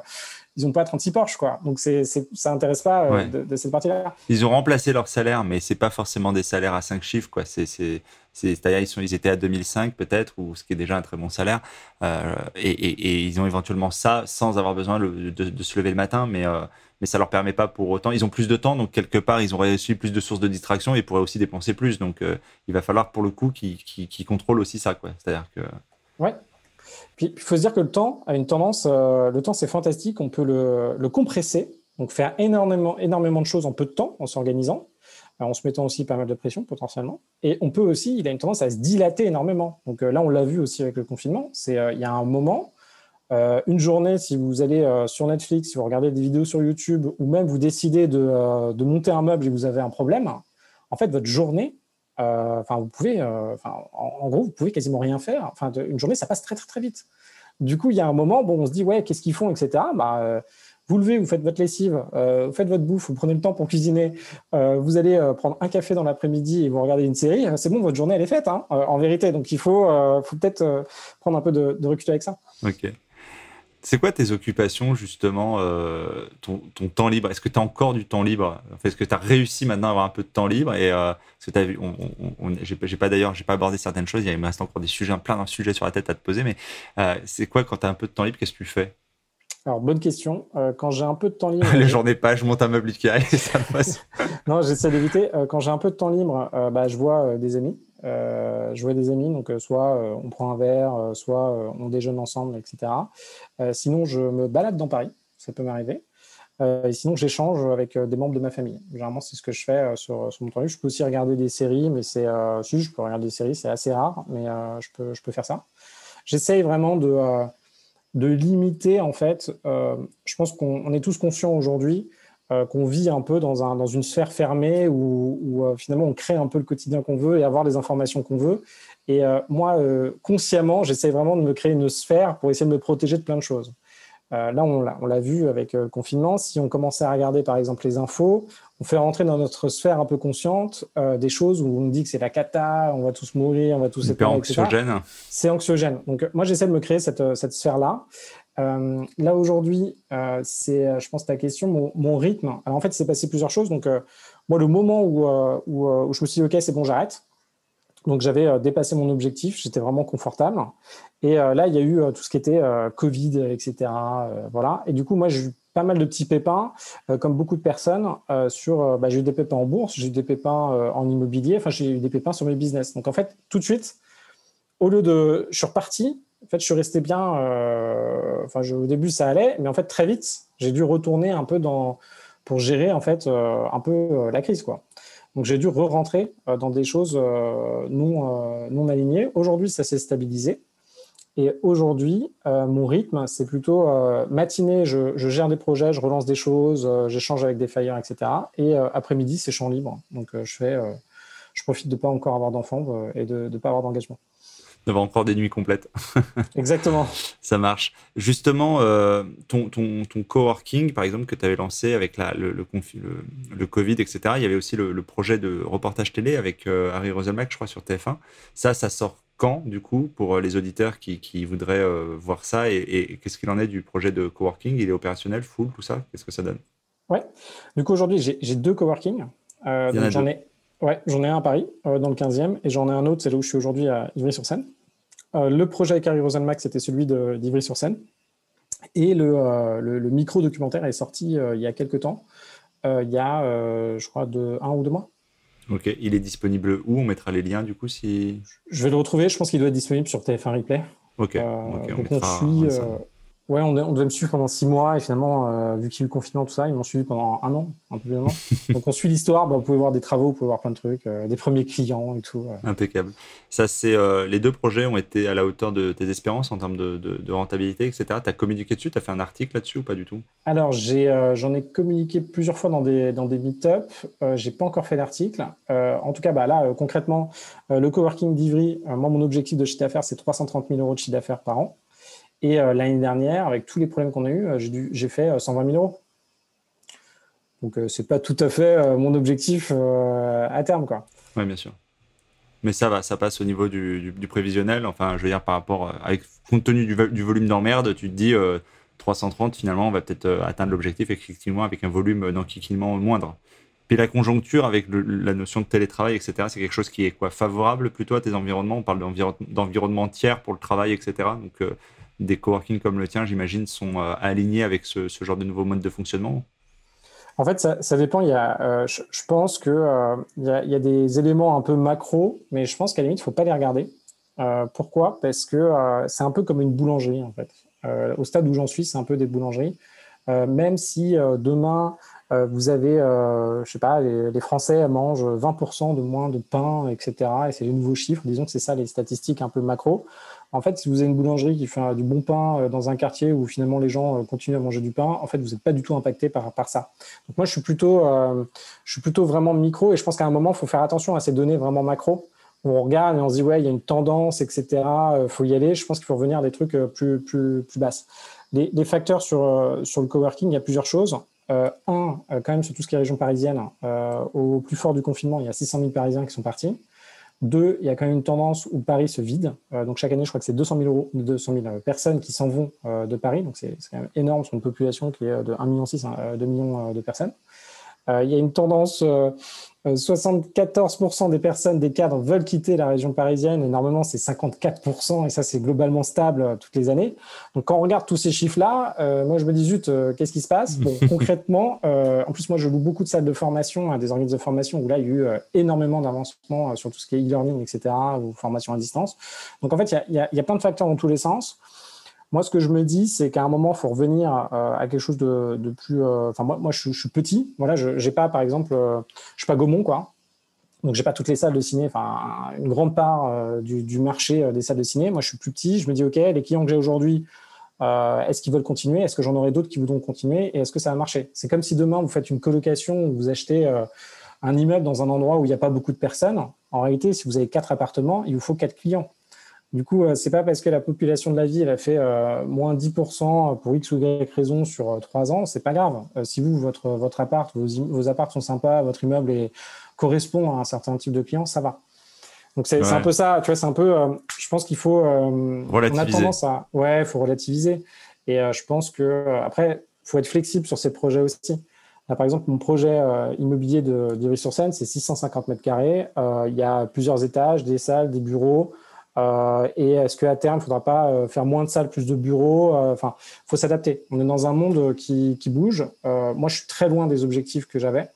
Ils n'ont pas trente-six Porsche, quoi. Donc, c'est, c'est, ça n'intéresse pas euh, ouais. de, de cette partie-là. Ils ont remplacé leur salaire, mais ce n'est pas forcément des salaires à cinq chiffres, quoi. C'est, c'est, c'est, c'est-à-dire ils, sont, ils étaient à deux mille cinq, peut-être, ou ce qui est déjà un très bon salaire. Euh, et, et, et ils ont éventuellement ça sans avoir besoin le, de, de se lever le matin, mais, euh, mais ça ne leur permet pas pour autant. Ils ont plus de temps, donc quelque part, ils ont reçu plus de sources de distraction et ils pourraient aussi dépenser plus. Donc, euh, il va falloir, pour le coup, qu'ils, qu'ils, qu'ils contrôlent aussi ça, quoi. C'est-à-dire que… Ouais. Puis, il faut se dire que le temps a une tendance, euh, le temps c'est fantastique, on peut le, le compresser, donc faire énormément, énormément de choses en peu de temps, en s'organisant, euh, en se mettant aussi pas mal de pression potentiellement, et on peut aussi, il a une tendance à se dilater énormément, donc euh, là on l'a vu aussi avec le confinement, c'est, euh, il y a un moment, euh, une journée si vous allez euh, sur Netflix, si vous regardez des vidéos sur YouTube, ou même vous décidez de, euh, de monter un meuble et vous avez un problème, en fait votre journée, Enfin, euh, vous pouvez, euh, en, en gros, vous pouvez quasiment rien faire. Enfin, de, une journée, ça passe très, très, très vite. Du coup, il y a un moment, bon, on se dit, ouais, qu'est-ce qu'ils font, et cetera. Bah, euh, vous levez, vous faites votre lessive, euh, vous faites votre bouffe, vous prenez le temps pour cuisiner, euh, vous allez euh, prendre un café dans l'après-midi et vous regardez une série. C'est bon, votre journée, elle est faite, hein, euh, en vérité. Donc, il faut, euh, faut peut-être euh, prendre un peu de, de recul avec ça. Ok. C'est quoi tes occupations, justement, euh, ton, ton temps libre? Est-ce que tu as encore du temps libre? Enfin, est-ce que tu as réussi maintenant à avoir un peu de temps libre? Et euh, parce que tu as vu, on, on, on, j'ai, j'ai pas d'ailleurs, j'ai pas abordé certaines choses, il me reste encore des sujets, plein de sujets sur la tête à te poser, mais euh, c'est quoi quand tu as un peu de temps libre, qu'est-ce que tu fais? Alors, bonne question. Euh, quand j'ai un peu de temps libre... Les journées pas, je monte un meuble Ikea et ça me passe. Non, j'essaie d'éviter. Euh, quand j'ai un peu de temps libre, euh, bah, je vois euh, des amis. Euh, je vois des amis, donc euh, soit euh, on prend un verre, euh, soit euh, on déjeune ensemble, et cetera. Euh, sinon, je me balade dans Paris, ça peut m'arriver. Euh, et sinon, j'échange avec euh, des membres de ma famille. Généralement, c'est ce que je fais euh, sur, sur mon temps libre. Je peux aussi regarder des séries, mais c'est... Euh, si, je peux regarder des séries, c'est assez rare, mais euh, je peux, je peux faire ça. J'essaye vraiment de... Euh, de limiter, en fait, euh, je pense qu'on on est tous conscients aujourd'hui euh, qu'on vit un peu dans, un, dans une sphère fermée où, où euh, finalement on crée un peu le quotidien qu'on veut et avoir les informations qu'on veut. Et euh, moi, euh, consciemment, j'essaie vraiment de me créer une sphère pour essayer de me protéger de plein de choses. Euh, là, on l'a, on l'a vu avec euh, le confinement, si on commençait à regarder par exemple les infos, on fait rentrer dans notre sphère un peu consciente euh, des choses où on dit que c'est la cata, on va tous mourir, on va tous être anxiogène. et cetera C'est anxiogène. Donc euh, moi, j'essaie de me créer cette, cette sphère-là. Euh, là, aujourd'hui, euh, c'est, je pense, ta question, mon, mon rythme. Alors en fait, il s'est passé plusieurs choses. Donc euh, moi, le moment où, euh, où, où je me suis dit « Ok, c'est bon, j'arrête », donc, j'avais euh, dépassé mon objectif. J'étais vraiment confortable. Et euh, là, il y a eu euh, tout ce qui était euh, Covid, et cetera. Euh, voilà. Et du coup, moi, j'ai eu pas mal de petits pépins, euh, comme beaucoup de personnes. Euh, sur, euh, bah, j'ai eu des pépins en bourse, j'ai eu des pépins euh, en immobilier. Enfin, j'ai eu des pépins sur mes business. Donc, en fait, tout de suite, au lieu de… Je suis reparti. En fait, je suis resté bien… Euh... Enfin, je... au début, ça allait. Mais en fait, très vite, j'ai dû retourner un peu dans… pour gérer, en fait, euh, un peu euh, la crise, quoi. Donc, j'ai dû re-rentrer dans des choses non, non alignées. Aujourd'hui, ça s'est stabilisé. Et aujourd'hui, mon rythme, c'est plutôt matinée, je, je gère des projets, je relance des choses, j'échange avec des fire, et cetera. Et après-midi, c'est champ libre. Donc, je, fais, je profite de ne pas encore avoir d'enfants et de ne pas avoir d'engagement. D'avoir encore des nuits complètes. Exactement. Ça marche. Justement, euh, ton, ton, ton coworking, par exemple, que tu avais lancé avec la, le, le, confi, le, le Covid, et cetera, il y avait aussi le, le projet de reportage télé avec euh, Harry Roselmack, je crois, sur T F un. Ça, ça sort quand, du coup, pour les auditeurs qui, qui voudraient euh, voir ça et, et qu'est-ce qu'il en est du projet de coworking? Il est opérationnel, full, tout ça? Qu'est-ce que ça donne? Ouais. Du coup, aujourd'hui, j'ai, j'ai deux coworkings. Euh, donc, j'en ai... Ouais, j'en ai un à Paris, euh, dans le quinzième, et j'en ai un autre, c'est là où je suis aujourd'hui, à Ivry-sur-Seine. Euh, le projet avec Harry Roselmack, c'était celui de, d'Ivry-sur-Seine. Et le, euh, le, le micro-documentaire est sorti euh, il y a quelques temps, euh, il y a, euh, je crois, de, un ou deux mois. Ok, il est disponible où? On mettra les liens, du coup, si… Je vais le retrouver, je pense qu'il doit être disponible sur T F un Replay. Ok, euh, okay donc on, on suit… Euh, ouais, on, on devait me suivre pendant six mois et finalement, euh, vu qu'il y a eu le confinement, tout ça, ils m'ont suivi pendant un an, un peu plus d'un an. Donc, on suit l'histoire. Bah, vous pouvez voir des travaux, vous pouvez voir plein de trucs, euh, des premiers clients et tout. Euh. Impeccable. Ça, c'est, euh, les deux projets ont été à la hauteur de tes espérances en termes de, de, de rentabilité, et cetera. Tu as communiqué dessus? Tu as fait un article là-dessus ou pas du tout? Alors, j'ai, euh, j'en ai communiqué plusieurs fois dans des, dans des meet-ups. Euh, je n'ai pas encore fait d'article. Euh, en tout cas, bah, là, euh, concrètement, euh, le coworking d'Ivry, euh, moi, mon objectif de chiffre d'affaires, c'est trois cent trente mille euros de chiffre d'affaires par an. Et euh, l'année dernière, avec tous les problèmes qu'on a eus, euh, j'ai, dû, j'ai fait euh, cent vingt mille euros. Donc, euh, ce n'est pas tout à fait euh, mon objectif euh, à terme, quoi. Oui, bien sûr. Mais ça va, ça passe au niveau du, du, du prévisionnel. Enfin, je veux dire, par rapport… Euh, avec, compte tenu du, du volume d'emmerde, tu te dis euh, trois cent trente, finalement, on va peut-être euh, atteindre l'objectif effectivement avec un volume d'enquiquinement moindre. Puis la conjoncture avec le, la notion de télétravail, et cetera, c'est quelque chose qui est quoi, favorable plutôt à tes environnements? On parle d'environ, d'environnement tiers pour le travail, et cetera. Donc, euh, des coworking comme le tien, j'imagine, sont euh, alignés avec ce, ce genre de nouveau mode de fonctionnement? En fait, ça, ça dépend. Il y a, euh, je, je pense qu'il euh, y, y a des éléments un peu macro, mais je pense qu'à la limite, il ne faut pas les regarder. Euh, pourquoi? Parce que euh, c'est un peu comme une boulangerie, en fait. Euh, au stade où j'en suis, c'est un peu des boulangeries. Euh, même si euh, demain, euh, vous avez, euh, je sais pas, les, les Français mangent vingt pour cent de moins de pain, et cetera. Et c'est les nouveaux chiffres. Disons que c'est ça, les statistiques un peu macro. En fait, si vous avez une boulangerie qui fait du bon pain dans un quartier où finalement les gens continuent à manger du pain, en fait, vous n'êtes pas du tout impacté par, par ça. Donc moi, je suis, plutôt, euh, je suis plutôt vraiment micro et je pense qu'à un moment, il faut faire attention à ces données vraiment macro. On regarde et on se dit « ouais, il y a une tendance, et cetera. Il faut y aller ». Je pense qu'il faut revenir à des trucs plus, plus, plus basses. Les, les facteurs sur, sur le coworking, il y a plusieurs choses. Euh, un, quand même, sur tout ce qui est région parisienne, euh, au plus fort du confinement, il y a six cent mille Parisiens qui sont partis. Deux, il y a quand même une tendance où Paris se vide. Euh, donc chaque année, je crois que c'est deux cent mille, euros, deux cent mille personnes qui s'en vont euh, de Paris. Donc c'est quand même énorme sur une population qui est de un virgule six million à deux millions de personnes. Euh, il y a une tendance, euh, soixante-quatorze pour cent des personnes, des cadres, veulent quitter la région parisienne. Et normalement, c'est cinquante-quatre pour cent et ça, c'est globalement stable euh, toutes les années. Donc quand on regarde tous ces chiffres-là, euh, moi, je me dis, zut, euh, qu'est-ce qui se passe? Bon, concrètement, euh, en plus, moi, je loue beaucoup de salles de formation, hein, des organismes de formation où là, il y a eu euh, énormément d'avancements euh, sur tout ce qui est e-learning, et cetera, ou formation à distance. Donc en fait, il y a, il y a, il y a plein de facteurs dans tous les sens. Moi, ce que je me dis, c'est qu'à un moment, il faut revenir euh, à quelque chose de, de plus... Enfin, euh, moi, moi je, je suis petit. Voilà, je n'ai pas, par exemple... Euh, je ne suis pas Gaumont, quoi. Donc, je n'ai pas toutes les salles de ciné. Enfin, une grande part euh, du, du marché euh, des salles de ciné. Moi, je suis plus petit. Je me dis, OK, les clients que j'ai aujourd'hui, euh, est-ce qu'ils veulent continuer? Est-ce que j'en aurai d'autres qui voudront continuer? Et est-ce que ça va marcher? C'est comme si demain, vous faites une colocation où vous achetez... Euh, un immeuble dans un endroit où il n'y a pas beaucoup de personnes. En réalité, si vous avez quatre appartements, il vous faut quatre clients. Du coup, ce n'est pas parce que la population de la ville a fait euh, moins dix pour cent pour X ou Y raison sur trois ans, ce n'est pas grave. Euh, si vous, votre, votre appart, vos, vos apparts sont sympas, votre immeuble est, correspond à un certain type de client, ça va. Donc, c'est ouais. un peu ça. Tu vois, c'est un peu, euh, je pense qu'il faut… Euh, relativiser. On a tendance à… Ouais, il faut relativiser. Et euh, je pense qu'après, euh, il faut être flexible sur ces projets aussi. Là, par exemple, mon projet euh, immobilier de d'Ivry-sur-Seine, c'est six cent cinquante mètres carrés. Il y a plusieurs étages, des salles, des bureaux… Euh, et est-ce qu'à terme, il ne faudra pas euh, faire moins de salles, plus de bureaux? Enfin, euh, il faut s'adapter. On est dans un monde qui, qui bouge. Euh, moi, je suis très loin des objectifs que j'avais.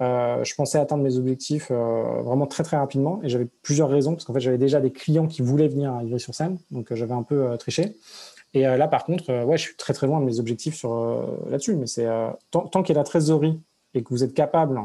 Euh, je pensais atteindre mes objectifs euh, vraiment très, très rapidement. Et j'avais plusieurs raisons, parce qu'en fait, j'avais déjà des clients qui voulaient venir à Ivry-sur-Seine. Donc, euh, j'avais un peu euh, triché. Et euh, là, par contre, euh, ouais, je suis très, très loin de mes objectifs sur, euh, là-dessus. Mais c'est, euh, tant, tant qu'il y a la trésorerie et que vous êtes capable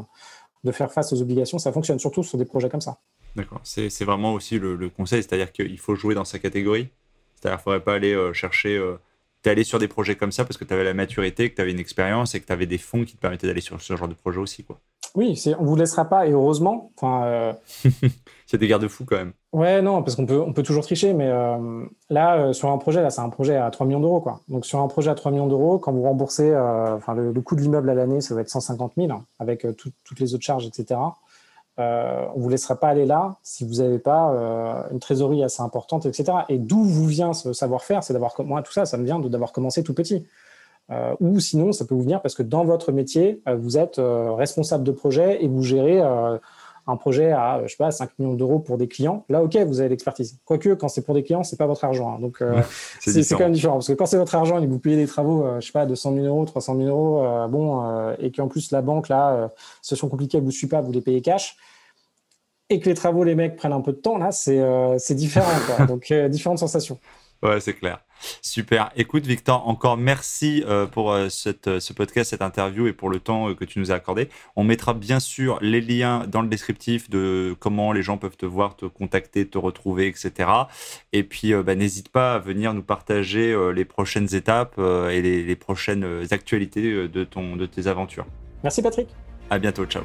de faire face aux obligations, ça fonctionne surtout sur des projets comme ça. D'accord, c'est, c'est vraiment aussi le, le conseil, c'est-à-dire qu'il faut jouer dans sa catégorie, c'est-à-dire qu'il ne faudrait pas aller euh, chercher, euh, t'es allé sur des projets comme ça parce que tu avais la maturité, que tu avais une expérience et que tu avais des fonds qui te permettaient d'aller sur ce genre de projet aussi, quoi. Oui, c'est, on ne vous laissera pas et heureusement. Euh... c'est des garde-fous quand même. Ouais, non, parce qu'on peut, on peut toujours tricher, mais euh, là, euh, sur un projet, là, c'est un projet à trois millions d'euros, quoi. Donc, sur un projet à trois millions d'euros, quand vous remboursez, euh, le, le coût de l'immeuble à l'année, ça va être cent cinquante mille hein, avec euh, tout, toutes les autres charges, et cetera. Euh, on ne vous laissera pas aller là si vous n'avez pas euh, une trésorerie assez importante, et cetera. Et d'où vous vient ce savoir-faire, c'est d'avoir moi tout ça, ça me vient de, d'avoir commencé tout petit. Euh, ou sinon, ça peut vous venir parce que dans votre métier, euh, vous êtes euh, responsable de projet et vous gérez euh, un projet à, je sais pas, cinq millions d'euros pour des clients. Là, ok, vous avez l'expertise. Quoique, quand c'est pour des clients, c'est pas votre argent. Hein. Donc, euh, ouais, c'est, c'est, c'est quand même différent parce que quand c'est votre argent et que vous payez des travaux, euh, je sais pas, deux cent mille euros, trois cent mille euros, euh, bon, euh, et qu'en plus la banque là, euh, situation compliquée, elle vous suit pas, vous les payez cash. Et que les travaux, les mecs prennent un peu de temps là, c'est euh, c'est différent. Quoi. Donc, euh, différentes sensations. Ouais, c'est clair. Super. Écoute, Victor, encore merci euh, pour euh, cette, euh, ce podcast, cette interview et pour le temps euh, que tu nous as accordé. On mettra bien sûr les liens dans le descriptif de comment les gens peuvent te voir, te contacter, te retrouver, et cetera. Et puis, euh, bah, n'hésite pas à venir nous partager euh, les prochaines étapes euh, et les, les prochaines actualités de, ton, de tes aventures. Merci, Patrick. À bientôt. Ciao.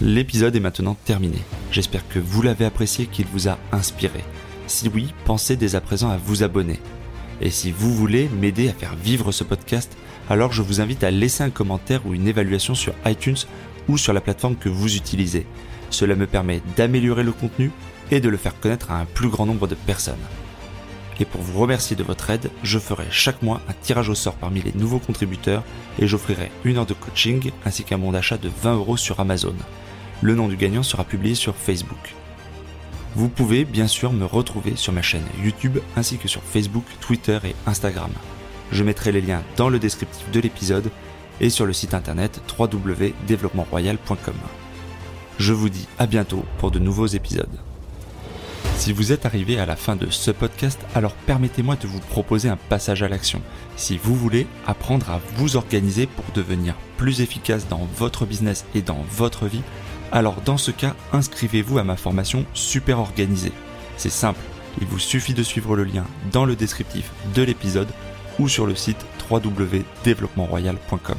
L'épisode est maintenant terminé. J'espère que vous l'avez apprécié, qu'il vous a inspiré. Si oui, pensez dès à présent à vous abonner. Et si vous voulez m'aider à faire vivre ce podcast, alors je vous invite à laisser un commentaire ou une évaluation sur iTunes ou sur la plateforme que vous utilisez. Cela me permet d'améliorer le contenu et de le faire connaître à un plus grand nombre de personnes. Et pour vous remercier de votre aide, je ferai chaque mois un tirage au sort parmi les nouveaux contributeurs et j'offrirai une heure de coaching ainsi qu'un bon d'achat de vingt euros sur Amazon. Le nom du gagnant sera publié sur Facebook. Vous pouvez bien sûr me retrouver sur ma chaîne YouTube ainsi que sur Facebook, Twitter et Instagram. Je mettrai les liens dans le descriptif de l'épisode et sur le site internet w w w point développement royal point com. Je vous dis à bientôt pour de nouveaux épisodes. Si vous êtes arrivé à la fin de ce podcast, alors permettez-moi de vous proposer un passage à l'action. Si vous voulez apprendre à vous organiser pour devenir plus efficace dans votre business et dans votre vie, alors dans ce cas, inscrivez-vous à ma formation Super Organisée. C'est simple, il vous suffit de suivre le lien dans le descriptif de l'épisode ou sur le site w w w point développement royal point com.